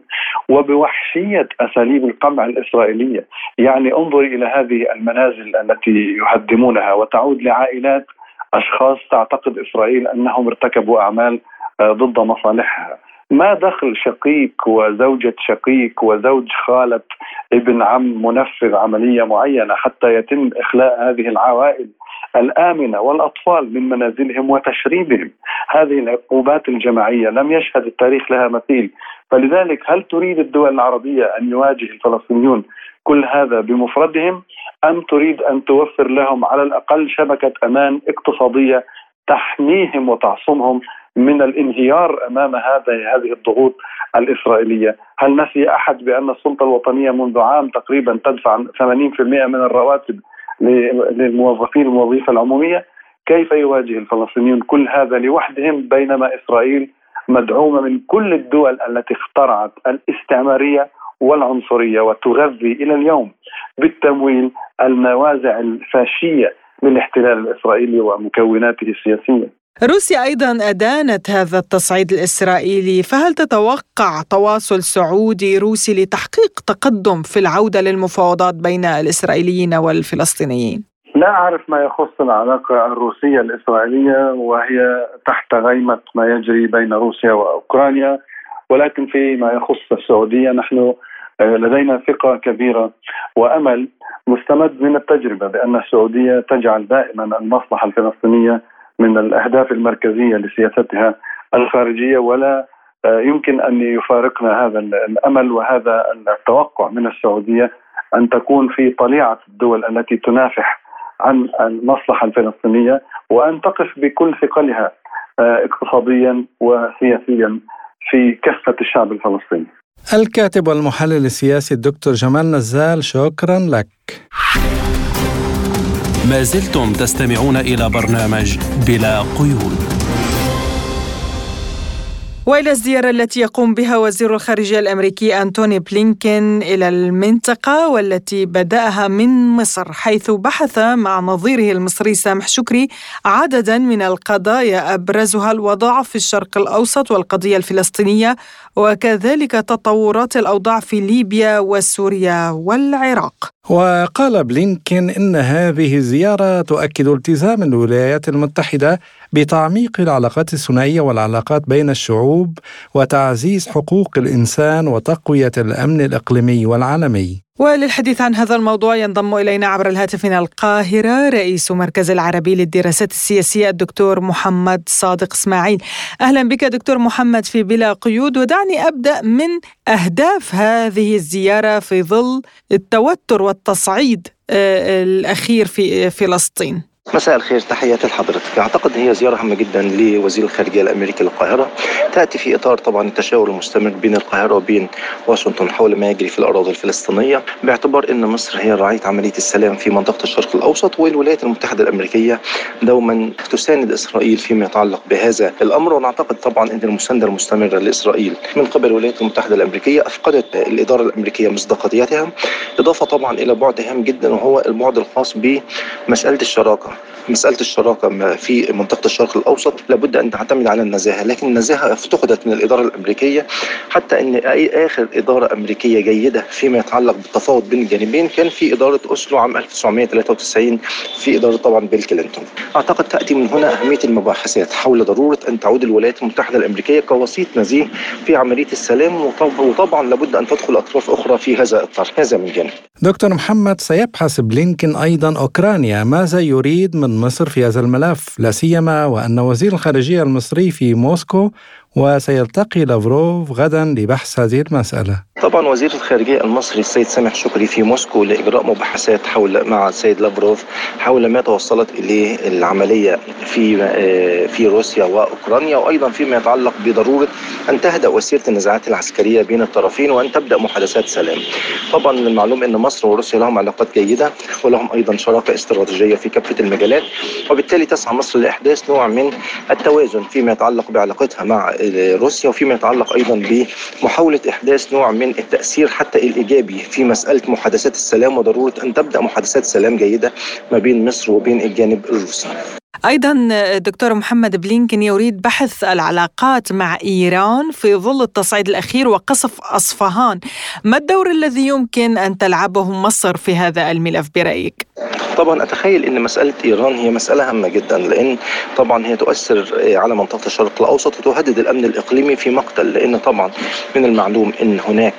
وبوحشية أساليب القمع الإسرائيلية. يعني انظري إلى هذه المنازل التي يهدمونها وتعود لعائلات أشخاص تعتقد إسرائيل أنهم ارتكبوا أعمال ضد مصالحها. ما دخل شقيق وزوجة شقيق وزوج خالة ابن عم منفذ عملية معينة حتى يتم إخلاء هذه العوائل الآمنة والأطفال من منازلهم وتشريدهم؟ هذه العقوبات الجماعية لم يشهد التاريخ لها مثيل. فلذلك هل تريد الدول العربية أن يواجه الفلسطينيون كل هذا بمفردهم، أم تريد أن توفر لهم على الأقل شبكة أمان اقتصادية تحميهم وتعصمهم من الانهيار أمام هذه الضغوط الإسرائيلية؟ هل نسي أحد بأن السلطة الوطنية منذ عام تقريبا تدفع 80% من الرواتب للموظفين الموظفة العمومية؟ كيف يواجه الفلسطينيون كل هذا لوحدهم، بينما إسرائيل مدعومة من كل الدول التي اخترعت الاستعمارية والعنصرية وتغذي إلى اليوم بالتمويل النوازع الفاشية للاحتلال الإسرائيلي ومكوناته السياسية؟ روسيا أيضا أدانت هذا التصعيد الإسرائيلي، فهل تتوقع تواصل سعودي روسي لتحقيق تقدم في العودة للمفاوضات بين الإسرائيليين والفلسطينيين؟ لا أعرف ما يخص العلاقة الروسية الإسرائيلية، وهي تحت غيمة ما يجري بين روسيا وأوكرانيا. ولكن فيما يخص السعودية، نحن لدينا ثقة كبيرة وأمل مستمد من التجربة بأن السعودية تجعل دائما المصلحة الفلسطينية من الأهداف المركزية لسياستها الخارجية، ولا يمكن أن يفارقنا هذا الأمل وهذا التوقع من السعودية أن تكون في طليعة الدول التي تنافح عن المصلحة الفلسطينية، وأن تقف بكل ثقلها اقتصاديا وسياسيا في كفة الشعب الفلسطيني. الكاتب والمحلل السياسي الدكتور جمال نزال، شكرا لك. ما زلتم تستمعون إلى برنامج بلا قيود. وإلى الزيارة التي يقوم بها وزير الخارجية الأمريكي أنتوني بلينكين إلى المنطقة، والتي بدأها من مصر، حيث بحث مع نظيره المصري سامح شكري عددا من القضايا أبرزها الوضع في الشرق الأوسط والقضية الفلسطينية، وكذلك تطورات الأوضاع في ليبيا وسوريا والعراق. وقال بلينكين إن هذه الزيارة تؤكد التزام الولايات المتحدة بتعميق العلاقات الثنائية والعلاقات بين الشعوب وتعزيز حقوق الإنسان وتقوية الأمن الإقليمي والعالمي. وللحديث عن هذا الموضوع ينضم إلينا عبر الهاتف من القاهرة رئيس مركز العربي للدراسات السياسية الدكتور محمد صادق اسماعيل. أهلا بك دكتور محمد في بلا قيود. ودعني أبدأ من أهداف هذه الزيارة في ظل التوتر والتصعيد الأخير في فلسطين. مساء الخير، تحياتي لحضرتك. أعتقد هي زيارة هامة جدا لوزير الخارجية الأمريكي للقاهرة، تأتي في إطار طبعا التشاور المستمر بين القاهرة وبين واشنطن حول ما يجري في الأراضي الفلسطينية، باعتبار أن مصر هي راعية عملية السلام في منطقة الشرق الأوسط، والولايات المتحدة الأمريكية دوما تساند إسرائيل فيما يتعلق بهذا الأمر. ونعتقد طبعا أن المساندة المستمرة لإسرائيل من قبل الولايات المتحدة الأمريكية أفقدت الإدارة الأمريكية مصداقيتها، إضافة طبعا إلى بعد هام جدا وهو البعد الخاص بمسألة الشراكة. مسألة الشراكة في منطقة الشرق الأوسط لابد أن تعتمد على النزاهة، لكن النزاهة افتقدت من الإدارة الأمريكية، حتى أن أي آخر إدارة أمريكية جيدة فيما يتعلق بالتفاوض بين الجانبين كان في إدارة أوسلو عام 1993 في إدارة طبعا بيل كلينتون. أعتقد تأتي من هنا أهمية المباحثات حول ضرورة أن تعود الولايات المتحدة الأمريكية كوسيط نزيه في عملية السلام، وطبعا لابد أن تدخل أطراف أخرى في هذا الإطار. هذا من جانب. دكتور محمد، سيبحث بلينكين أيضا أوكرانيا، ماذا يريد من مصر في هذا الملف، لا سيما وأن وزير الخارجية المصري في موسكو وسيلتقي لافروف غدا لبحث هذه المسألة؟ طبعا وزير الخارجية المصري السيد سامح شكري في موسكو لإجراء مباحثات مع السيد لافروف حول ما توصلت إليه العملية في روسيا وأوكرانيا، وأيضا فيما يتعلق بضرورة أن تهدأ وسيرة النزاعات العسكرية بين الطرفين وأن تبدأ محادثات سلام. طبعا من المعلوم أن مصر وروسيا لهم علاقات جيدة ولهم أيضا شراكة استراتيجية في كافة المجالات، وبالتالي تسعى مصر لإحداث نوع من التوازن فيما يتعلق بعلاقتها مع روسيا، وفيما يتعلق أيضا بمحاولة إحداث نوع من التأثير حتى الإيجابي في مسألة محادثات السلام وضرورة أن تبدأ محادثات سلام جيدة ما بين مصر وبين الجانب الروسي. أيضا دكتور محمد، بلينكين يريد بحث العلاقات مع إيران في ظل التصعيد الأخير وقصف أصفهان، ما الدور الذي يمكن أن تلعبه مصر في هذا الملف برأيك؟ طبعا أتخيل أن مسألة إيران هي مسألة هامة جدا، لأن طبعا هي تؤثر على منطقة الشرق الأوسط وتهدد الأمن الإقليمي في مقتل، لأن طبعا من المعلوم أن هناك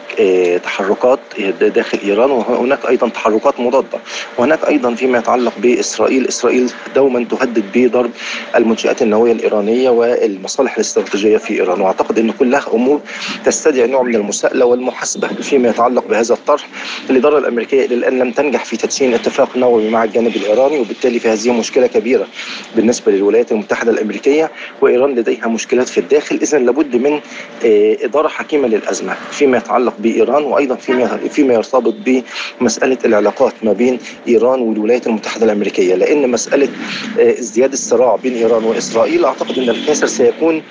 تحركات داخل إيران وهناك أيضا تحركات مضادة، وهناك أيضا فيما يتعلق بإسرائيل، إسرائيل دوما تهدد بضرب المنشآت النووية الإيرانية والمصالح الاستراتيجية في إيران، وأعتقد أن كلها أمور تستدعي نوع من المساءلة والمحاسبة فيما يتعلق بهذا الطرح. الإدارة الأمريكية إلى الآن لم تنجح في تدشين اتفاق نووي مع الجانب الإيراني، وبالتالي في هذه مشكلة كبيرة بالنسبة للولايات المتحدة الأمريكية، وإيران لديها مشكلات في الداخل، إذن لابد من إدارة حكيمة للأزمة فيما يتعلق بإيران، وأيضا فيما يرتبط بمسألة العلاقات ما بين إيران والولايات المتحدة الأمريكية، لأن مسألة ازدياد الصراع بين إيران وإسرائيل أعتقد أن الكسر سيكون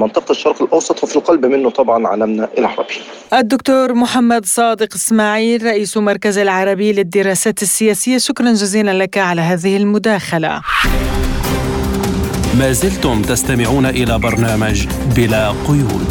منطقة الشرق الأوسط وفي القلب منه طبعا عالمنا العربي. الدكتور محمد صادق اسماعيل رئيس مركز العربي للدراسات السياسية، شكرا جزيلا لك على هذه المداخلة. ما زلتم تستمعون إلى برنامج بلا قيود.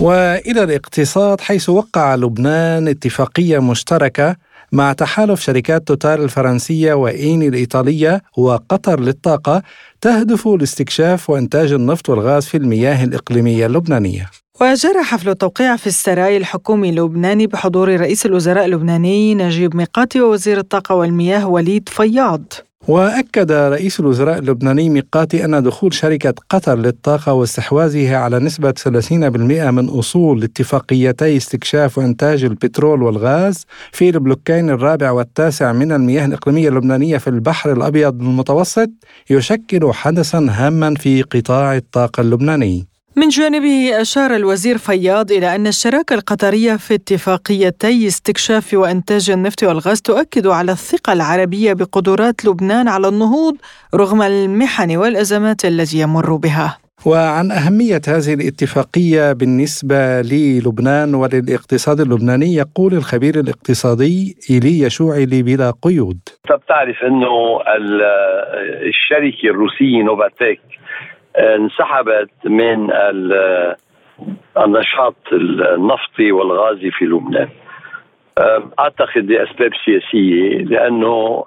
وإلى الاقتصاد، حيث وقع لبنان اتفاقية مشتركة مع تحالف شركات توتال الفرنسية وإيني الإيطالية وقطر للطاقة تهدف لاستكشاف وإنتاج النفط والغاز في المياه الإقليمية اللبنانية. وجرى حفل التوقيع في السراي الحكومي اللبناني بحضور رئيس الوزراء اللبناني نجيب ميقاتي ووزير الطاقة والمياه وليد فياض. وأكد رئيس الوزراء اللبناني ميقاتي أن دخول شركة قطر للطاقة واستحواذها على نسبة 30% من أصول اتفاقيتي استكشاف وإنتاج البترول والغاز في البلوكين الرابع والتاسع من المياه الإقليمية اللبنانية في البحر الأبيض المتوسط يشكل حدثاً هاماً في قطاع الطاقة اللبناني. من جانبه أشار الوزير فياض إلى أن الشراكة القطرية في اتفاقيتي استكشاف وإنتاج النفط والغاز تؤكد على الثقة العربية بقدرات لبنان على النهوض رغم المحن والأزمات التي يمر بها. وعن أهمية هذه الاتفاقية بالنسبة للبنان وللاقتصاد اللبناني يقول الخبير الاقتصادي إيليا شعاع بلا قيود. بتعرف أنه الشركة الروسية نوفاتيك انسحبت من النشاط النفطي والغازي في لبنان، أعتقد لأسباب سياسية، لأنه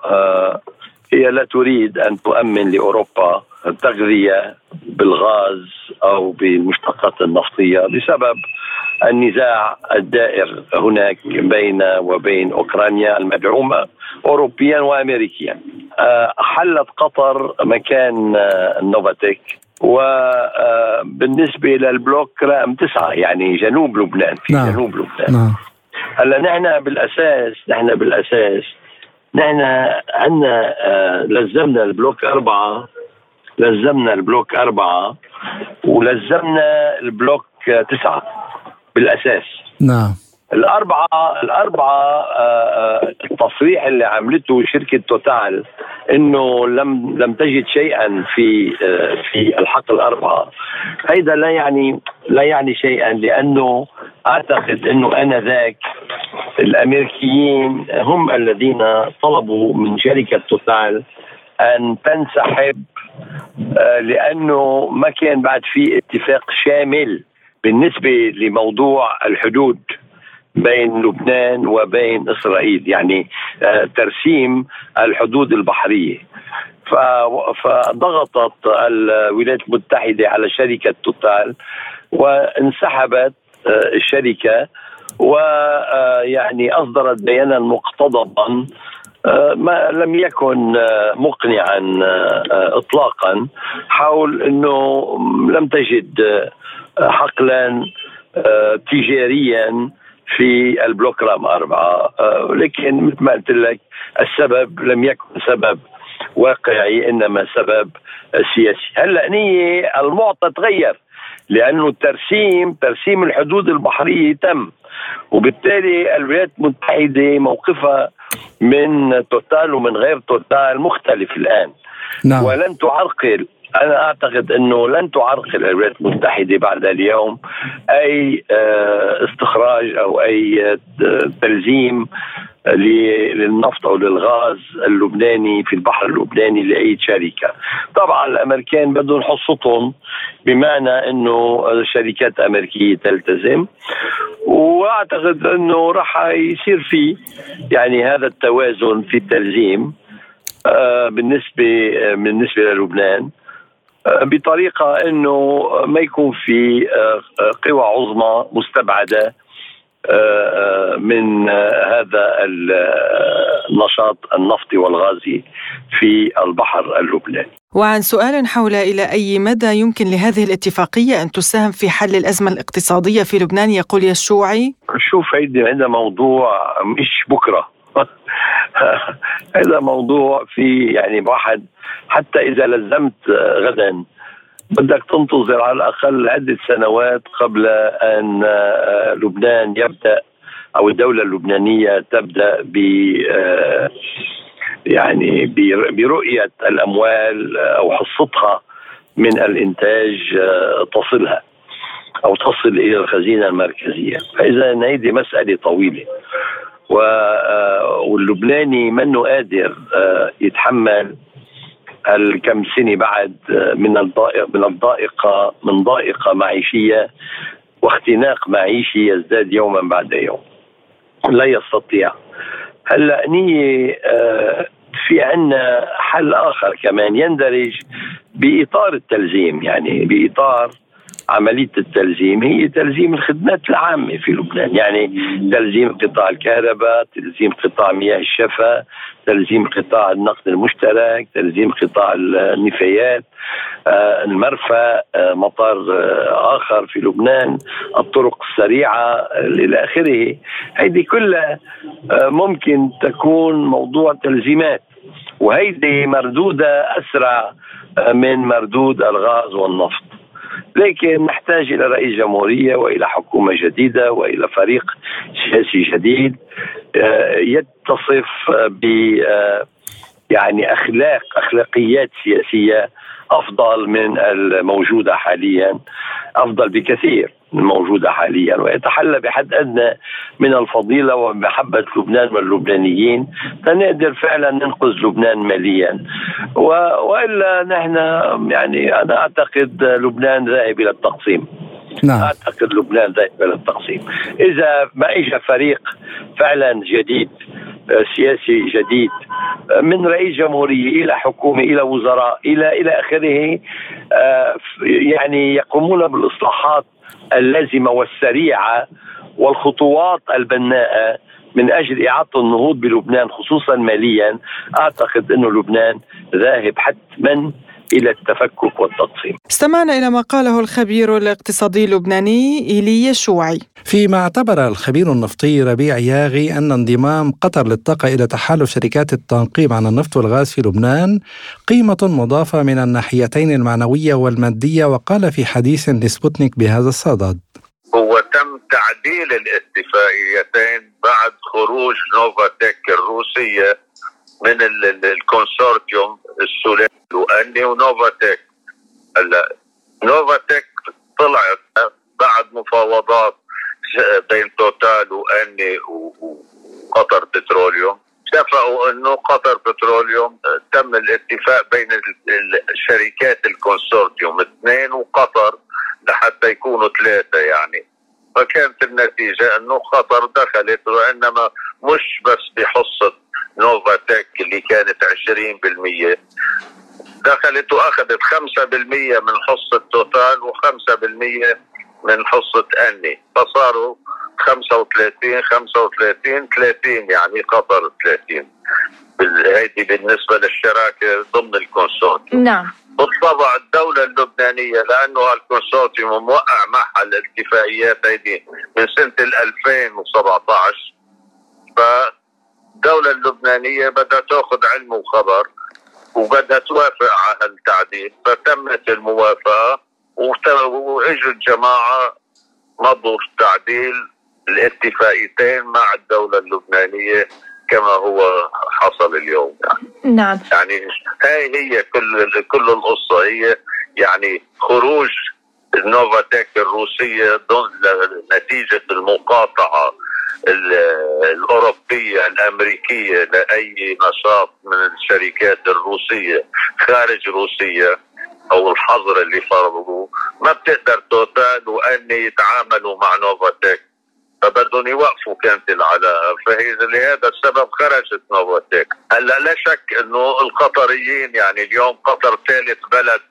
هي لا تريد أن تؤمن لأوروبا تغذية بالغاز أو بالمشتقات النفطية بسبب النزاع الدائر هناك بين وبين أوكرانيا المدعومة أوروبيا وأمريكيا. حلت قطر مكان نوفاتيك، وبالنسبة للبلوك رقم 9 يعني جنوب لبنان في لا. جنوب لبنان لا. هلا نحن بالأساس نحن عندنا لزمنا البلوك أربعة ولزمنا البلوك 9 بالأساس. نعم. الأربعة التصريح اللي عملته شركة توتال إنه لم تجد شيئا في الحق الأربعة، هذا لا يعني شيئا، لأنه أعتقد إنه أنا ذاك الأمريكيين هم الذين طلبوا من شركة توتال أن تنسحب لأنه ما كان بعد في اتفاق شامل بالنسبة لموضوع الحدود بين لبنان وبين إسرائيل، يعني ترسيم الحدود البحرية. فضغطت الولايات المتحدة على شركة توتال وانسحبت الشركة، ويعني أصدرت بيانا مقتضبا ما لم يكن مقنعا إطلاقا حول أنه لم تجد حقلا تجاريا في البلوك رقم 4، لكن مثل ما قلت لك السبب لم يكن سبب واقعي إنما سبب سياسي. هلا نية المعطى تغير لأنه ترسيم الحدود البحرية تم، وبالتالي الولايات المتحدة موقفها من توتال ومن غير توتال مختلف الآن. نعم. ولن تعرقل، أنا أعتقد أنه لن تعرقل الولايات المتحدة بعد اليوم أي استخراج أو أي تلزيم للنفط أو للغاز اللبناني في البحر اللبناني لأي شركة. طبعا الأمريكان بدهم حصتهم، بمعنى أنه الشركات الأمريكية تلتزم، وأعتقد أنه راح يصير في يعني هذا التوازن في التلزيم بالنسبة للبنان بطريقة أنه ما يكون في قوى عظمى مستبعدة من هذا النشاط النفطي والغازي في البحر اللبناني. وعن سؤال حول إلى أي مدى يمكن لهذه الاتفاقية أن تساهم في حل الأزمة الاقتصادية في لبنان، يقول يا الشوعي: شوف، هذا موضوع مش بكرة هذا موضوع في يعني واحد، حتى إذا لزمت غدا بدك تنتظر على الأقل عدة سنوات قبل أن لبنان يبدأ أو الدولة اللبنانية تبدأ ب يعني برؤية الأموال أو حصتها من الإنتاج تصلها أو تصل إلى الخزينة المركزية. فإذا هذه مسألة طويلة، واللبناني منه قادر يتحمل الكم سنة بعد من ضائقة معيشية واختناق معيشي يزداد يوما بعد يوم، لا يستطيع. هلا نية في عنا حل آخر كمان يندرج بإطار التلزيم، يعني بإطار عملية التلزيم، هي تلزيم الخدمات العامة في لبنان، يعني تلزيم قطاع الكهرباء، تلزيم قطاع مياه الشفا، تلزيم قطاع النقل المشترك، تلزيم قطاع النفايات، المرفأ، مطار آخر في لبنان، الطرق السريعة إلى آخره. هذه كلها ممكن تكون موضوع تلزيمات، وهذه مردودة أسرع من مردود الغاز والنفط. لكن نحتاج إلى رئيس جمهورية وإلى حكومة جديدة وإلى فريق سياسي جديد يتصف ب يعني أخلاقيات سياسية أفضل من الموجودة حاليا، أفضل بكثير من الموجودة حاليا، ويتحلى بحد أدنى من الفضيلة ومحبة لبنان واللبنانيين تنقدر فعلا ننقذ لبنان ماليا. وإلا نحن يعني أنا أعتقد لبنان ذاهب إلى التقسيم. نعم. أعتقد لبنان ذاهب إلى التقسيم. إذا ما إجا فريق فعلا جديد سياسي جديد، من رئيس جمهورية إلى حكومة إلى وزراء إلى آخره، يعني يقومون بالإصلاحات اللازمة والسريعة والخطوات البناءة من أجل إعادة النهوض بلبنان خصوصا ماليا، أعتقد أنه لبنان ذاهب حتما إلى التفكك والتقسيم. استمعنا إلى ما قاله الخبير الاقتصادي اللبناني إيليا شعاع. فيما اعتبر الخبير النفطي ربيع ياغي أن انضمام قطر للطاقة إلى تحالف شركات التنقيب عن النفط والغاز في لبنان قيمة مضافة من الناحيتين المعنوية والمادية، وقال في حديث لسبوتنيك بهذا الصدد: هو تم تعديل الاتفاقيتين بعد خروج نوفاتك الروسية من الكونسورتيوم السوري وأني ونوفاتك. هلا نوفاتك طلعت بعد مفاوضات بين توتال واني وقطر بتروليوم، اتفقوا انه قطر بتروليوم تم الاتفاق بين الشركات الكونسورتيوم اثنين وقطر لحتى يكونوا ثلاثه يعني. فكانت النتيجه انه قطر دخلت، وانما مش بس بحصه نوفا تك اللي كانت 20%، دخلت واخذت 5% من حصه توتال و5% من حصه اني، فصاروا 35 35 30 يعني قطر 30. هيدي بالنسبه للشراكه ضمن الكونسورتيوم. نعم. بالطبع الدوله اللبنانيه لانه الكونسورتيوم موقع معها الاتفاقيات هيدي من سنه 2017، فالدوله اللبنانيه بدها تاخذ علم وخبر وبدها توافق على هالتعديل، فتمت الموافقه واجوا الجماعه مضوا في تعديل الاتفاقيتين مع الدوله اللبنانيه كما هو حصل اليوم يعني. نعم. يعني هي كل القصه هي يعني خروج النوفاتك الروسيه نتيجه المقاطعه الاوروبيه الامريكيه لاي نشاط من الشركات الروسيه خارج روسيا او الحظر اللي فرضوه. ما بتقدر توتال وان يتعاملوا مع نوفاتك، فبدهم يوقفوا كانت العلاقه، فهي لهذا السبب خرجت نوفاتك. هلا لا شك انه القطريين يعني اليوم قطر ثالث بلد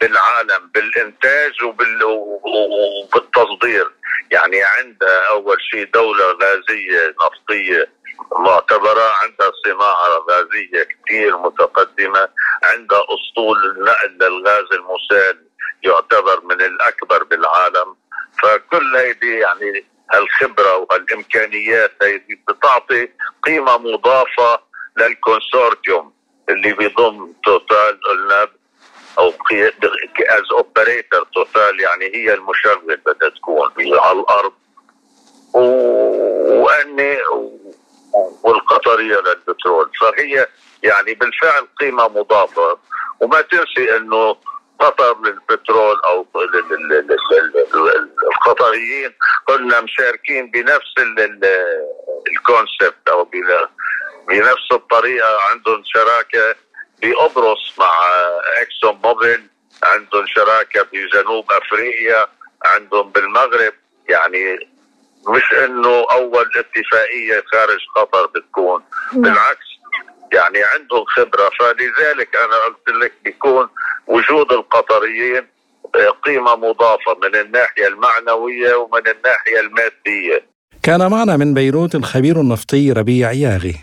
بالعالم بالانتاج وبالتصدير، يعني عندها اول شيء دوله غازيه نفطيه معتبره، عندها صناعه غازيه كثير متقدمه، عندها اسطول النقل للغاز المسال يعتبر من الاكبر بالعالم، فكل هيدي يعني هالخبره وهالامكانيات هيدي بتعطي قيمه مضافه للكونسورتيوم اللي بيضم توتال قلنا او از اوبريتور توتال، يعني هي المشغل بدها تكون على الارض واني والقطريه للبترول، فهي يعني بالفعل قيمه مضافه. وما تنسي انه قطر للبترول او القطريين كنا مشاركين بنفس الكونسبت او بنفس الطريقه، عندهم شراكه بقبرص مع اكسون موبيل، عندهم شراكه بجنوب افريقيا، عندهم بالمغرب، يعني مش انه اول اتفاقيه خارج قطر بتكون، بالعكس يعني عندهم خبره. فلذلك انا قلت لك بيكون وجود القطريين قيمه مضافه من الناحيه المعنويه ومن الناحيه الماديه. كان معنا من بيروت الخبير النفطي ربيع ياغي.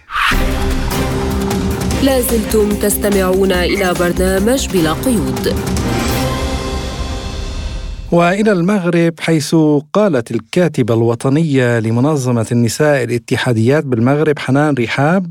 لازلتم تستمعون إلى برنامج بلا قيود. وإلى المغرب، حيث قالت الكاتبة الوطنية لمنظمة النساء الاتحاديات بالمغرب حنان رحاب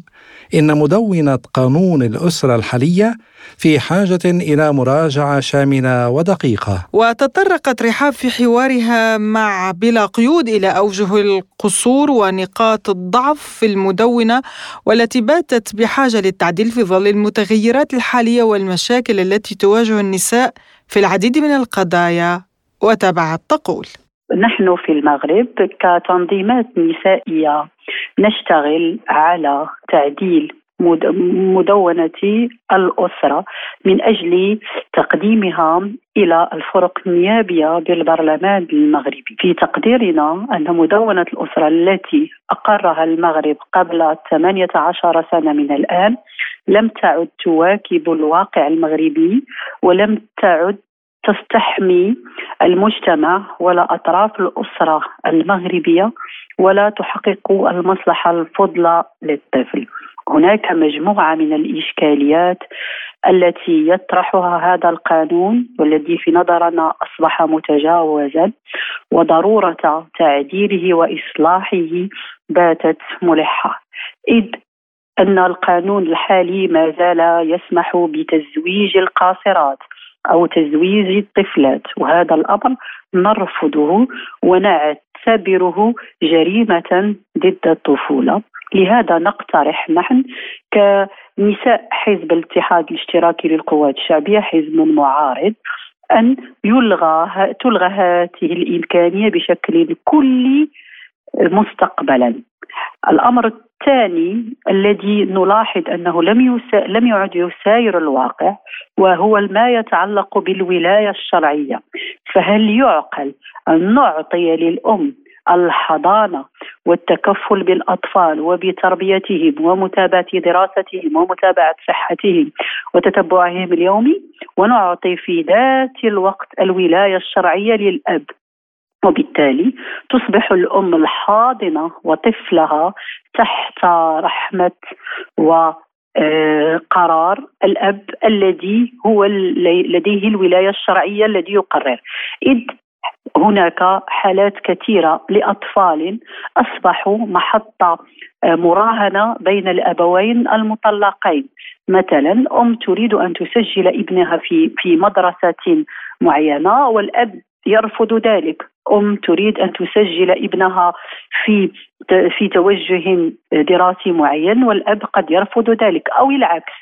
إن مدونة قانون الأسرة الحالية في حاجة إلى مراجعة شاملة ودقيقة. وتطرقت رحاب في حوارها مع بلا قيود إلى أوجه القصور ونقاط الضعف في المدونة، والتي باتت بحاجة للتعديل في ظل المتغيرات الحالية والمشاكل التي تواجه النساء في العديد من القضايا. وتبعت تقول: نحن في المغرب كتنظيمات نسائية نشتغل على تعديل مدونة الأسرة من أجل تقديمها إلى الفرق النيابية بالبرلمان المغربي. في تقديرنا أن مدونة الأسرة التي أقرها المغرب قبل 18 سنة من الآن لم تعد تواكب الواقع المغربي، ولم تعد تستحمي المجتمع ولا أطراف الأسرة المغربية، ولا تحقق المصلحة الفضلى للطفل. هناك مجموعة من الإشكاليات التي يطرحها هذا القانون، والذي في نظرنا أصبح متجاوزا، وضرورة تعديله وإصلاحه باتت ملحة، إذ أن القانون الحالي ما زال يسمح بتزويج القاصرات أو تزويج الطفلات، وهذا الأمر نرفضه ونعتبره جريمة ضد الطفولة. لهذا نقترح نحن كنساء حزب الاتحاد الاشتراكي للقوات الشعبية، حزب معارض، أن تلغى هذه الإمكانية بشكل كلي مستقبلا. الأمر الثاني الذي نلاحظ أنه لم يعد يساير الواقع وهو ما يتعلق بالولاية الشرعية. فهل يعقل أن نعطي للأم الحضانة والتكفل بالأطفال وبتربيتهم ومتابعة دراستهم ومتابعة صحتهم وتتبعهم اليومي، ونعطي في ذات الوقت الولاية الشرعية للأب؟ وبالتالي تصبح الأم الحاضنة وطفلها تحت رحمة وقرار الأب الذي هو لديه الولاية الشرعية الذي يقرر. إذ هناك حالات كثيرة لأطفال أصبحوا محطة مراهنة بين الأبوين المطلقين. مثلا أم تريد أن تسجل ابنها في مدرسة معينة والأب يرفض ذلك، أم تريد أن تسجل ابنها في توجه دراسي معين والأب قد يرفض ذلك أو العكس.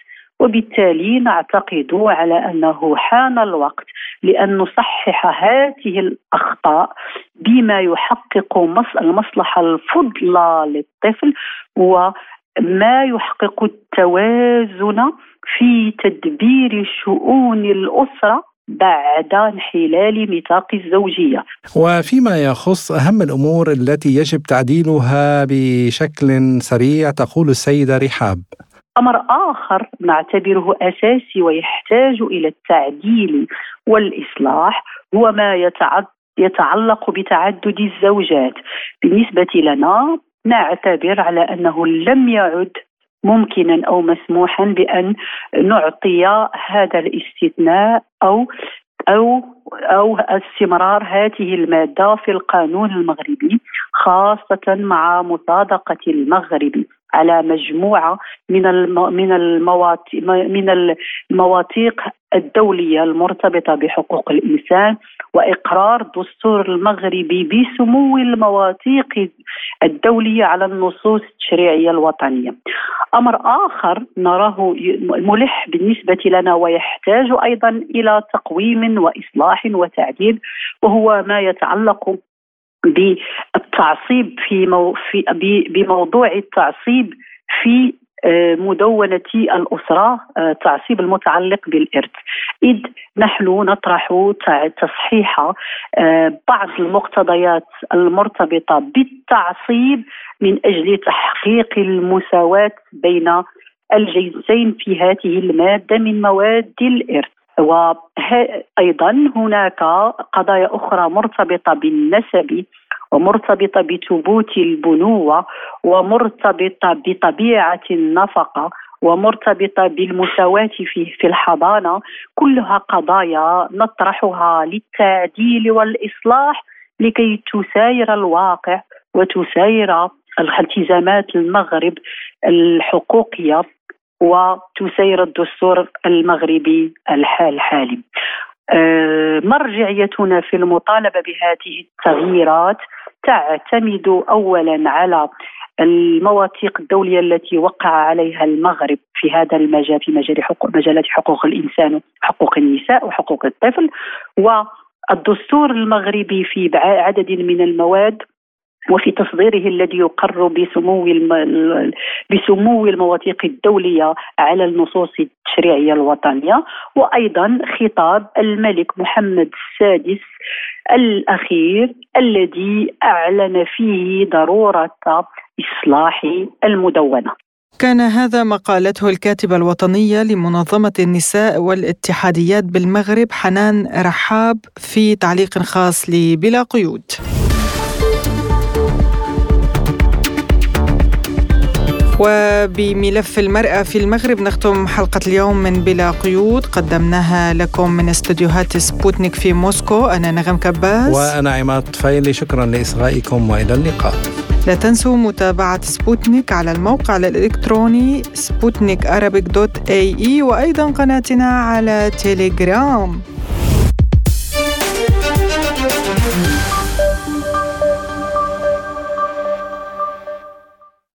وبالتالي نعتقد على أنه حان الوقت لأن نصحح هذه الأخطاء بما يحقق المصلحة الفضلى للطفل وما يحقق التوازن في تدبير شؤون الأسرة بعد انحلال ميثاق الزوجية. وفيما يخص أهم الأمور التي يجب تعديلها بشكل سريع تقول السيدة رحاب: أمر آخر نعتبره أساسي ويحتاج إلى التعديل والإصلاح هو ما يتعلق بتعدد الزوجات. بالنسبة لنا نعتبر على أنه لم يعد ممكنا أو مسموحا بأن نعطي هذا الاستثناء أو استمرار هذه المادة في القانون المغربي، خاصة مع مصادقة المغرب على مجموعة من المواثيق الدولية المرتبطة بحقوق الإنسان وإقرار الدستور المغربي بسمو المواثيق الدولية على النصوص التشريعية الوطنية. أمر آخر نراه ملح بالنسبة لنا ويحتاج أيضا إلى تقويم وإصلاح وتعديل وهو ما يتعلق بالتعصيب بموضوع التعصيب في مدونة الأسرة، تعصيب المتعلق بالإرث. إذ نحن نطرح تصحيح بعض المقتضيات المرتبطة بالتعصيب من أجل تحقيق المساواة بين الجنسين في هذه المادة من مواد الإرث. وأيضا هناك قضايا أخرى مرتبطة بالنسب ومرتبطة بثبوت البنوة ومرتبطة بطبيعة النفقة ومرتبطة بالمساواة في الحضانة، كلها قضايا نطرحها للتعديل والإصلاح لكي تساير الواقع وتساير الالتزامات المغرب الحقوقية وتسير الدستور المغربي الحالي. مرجعيتنا في المطالبة بهذه التغييرات تعتمد أولا على المواثيق الدولية التي وقع عليها المغرب في هذا المجال، في مجالات حقوق الإنسان وحقوق النساء وحقوق الطفل، والدستور المغربي في عدد من المواد وفي تصديره الذي يقر بسمو المواثيق الدولية على النصوص التشريعية الوطنية. وأيضا خطاب الملك محمد السادس الأخير الذي أعلن فيه ضرورة إصلاح المدونة. كان هذا ما قالته الكاتبة الوطنية لمنظمة النساء والاتحاديات بالمغرب حنان رحاب في تعليق خاص لبلا قيود. وبملف المرأة في المغرب نختم حلقة اليوم من بلا قيود، قدمناها لكم من استديوهات سبوتنيك في موسكو. أنا نغم كباس وأنا عماد الطفيلي، شكرا لإصغائكم وإلى اللقاء. لا تنسوا متابعة سبوتنيك على الموقع الإلكتروني sputnikarabic.ae وأيضا قناتنا على تيليجرام.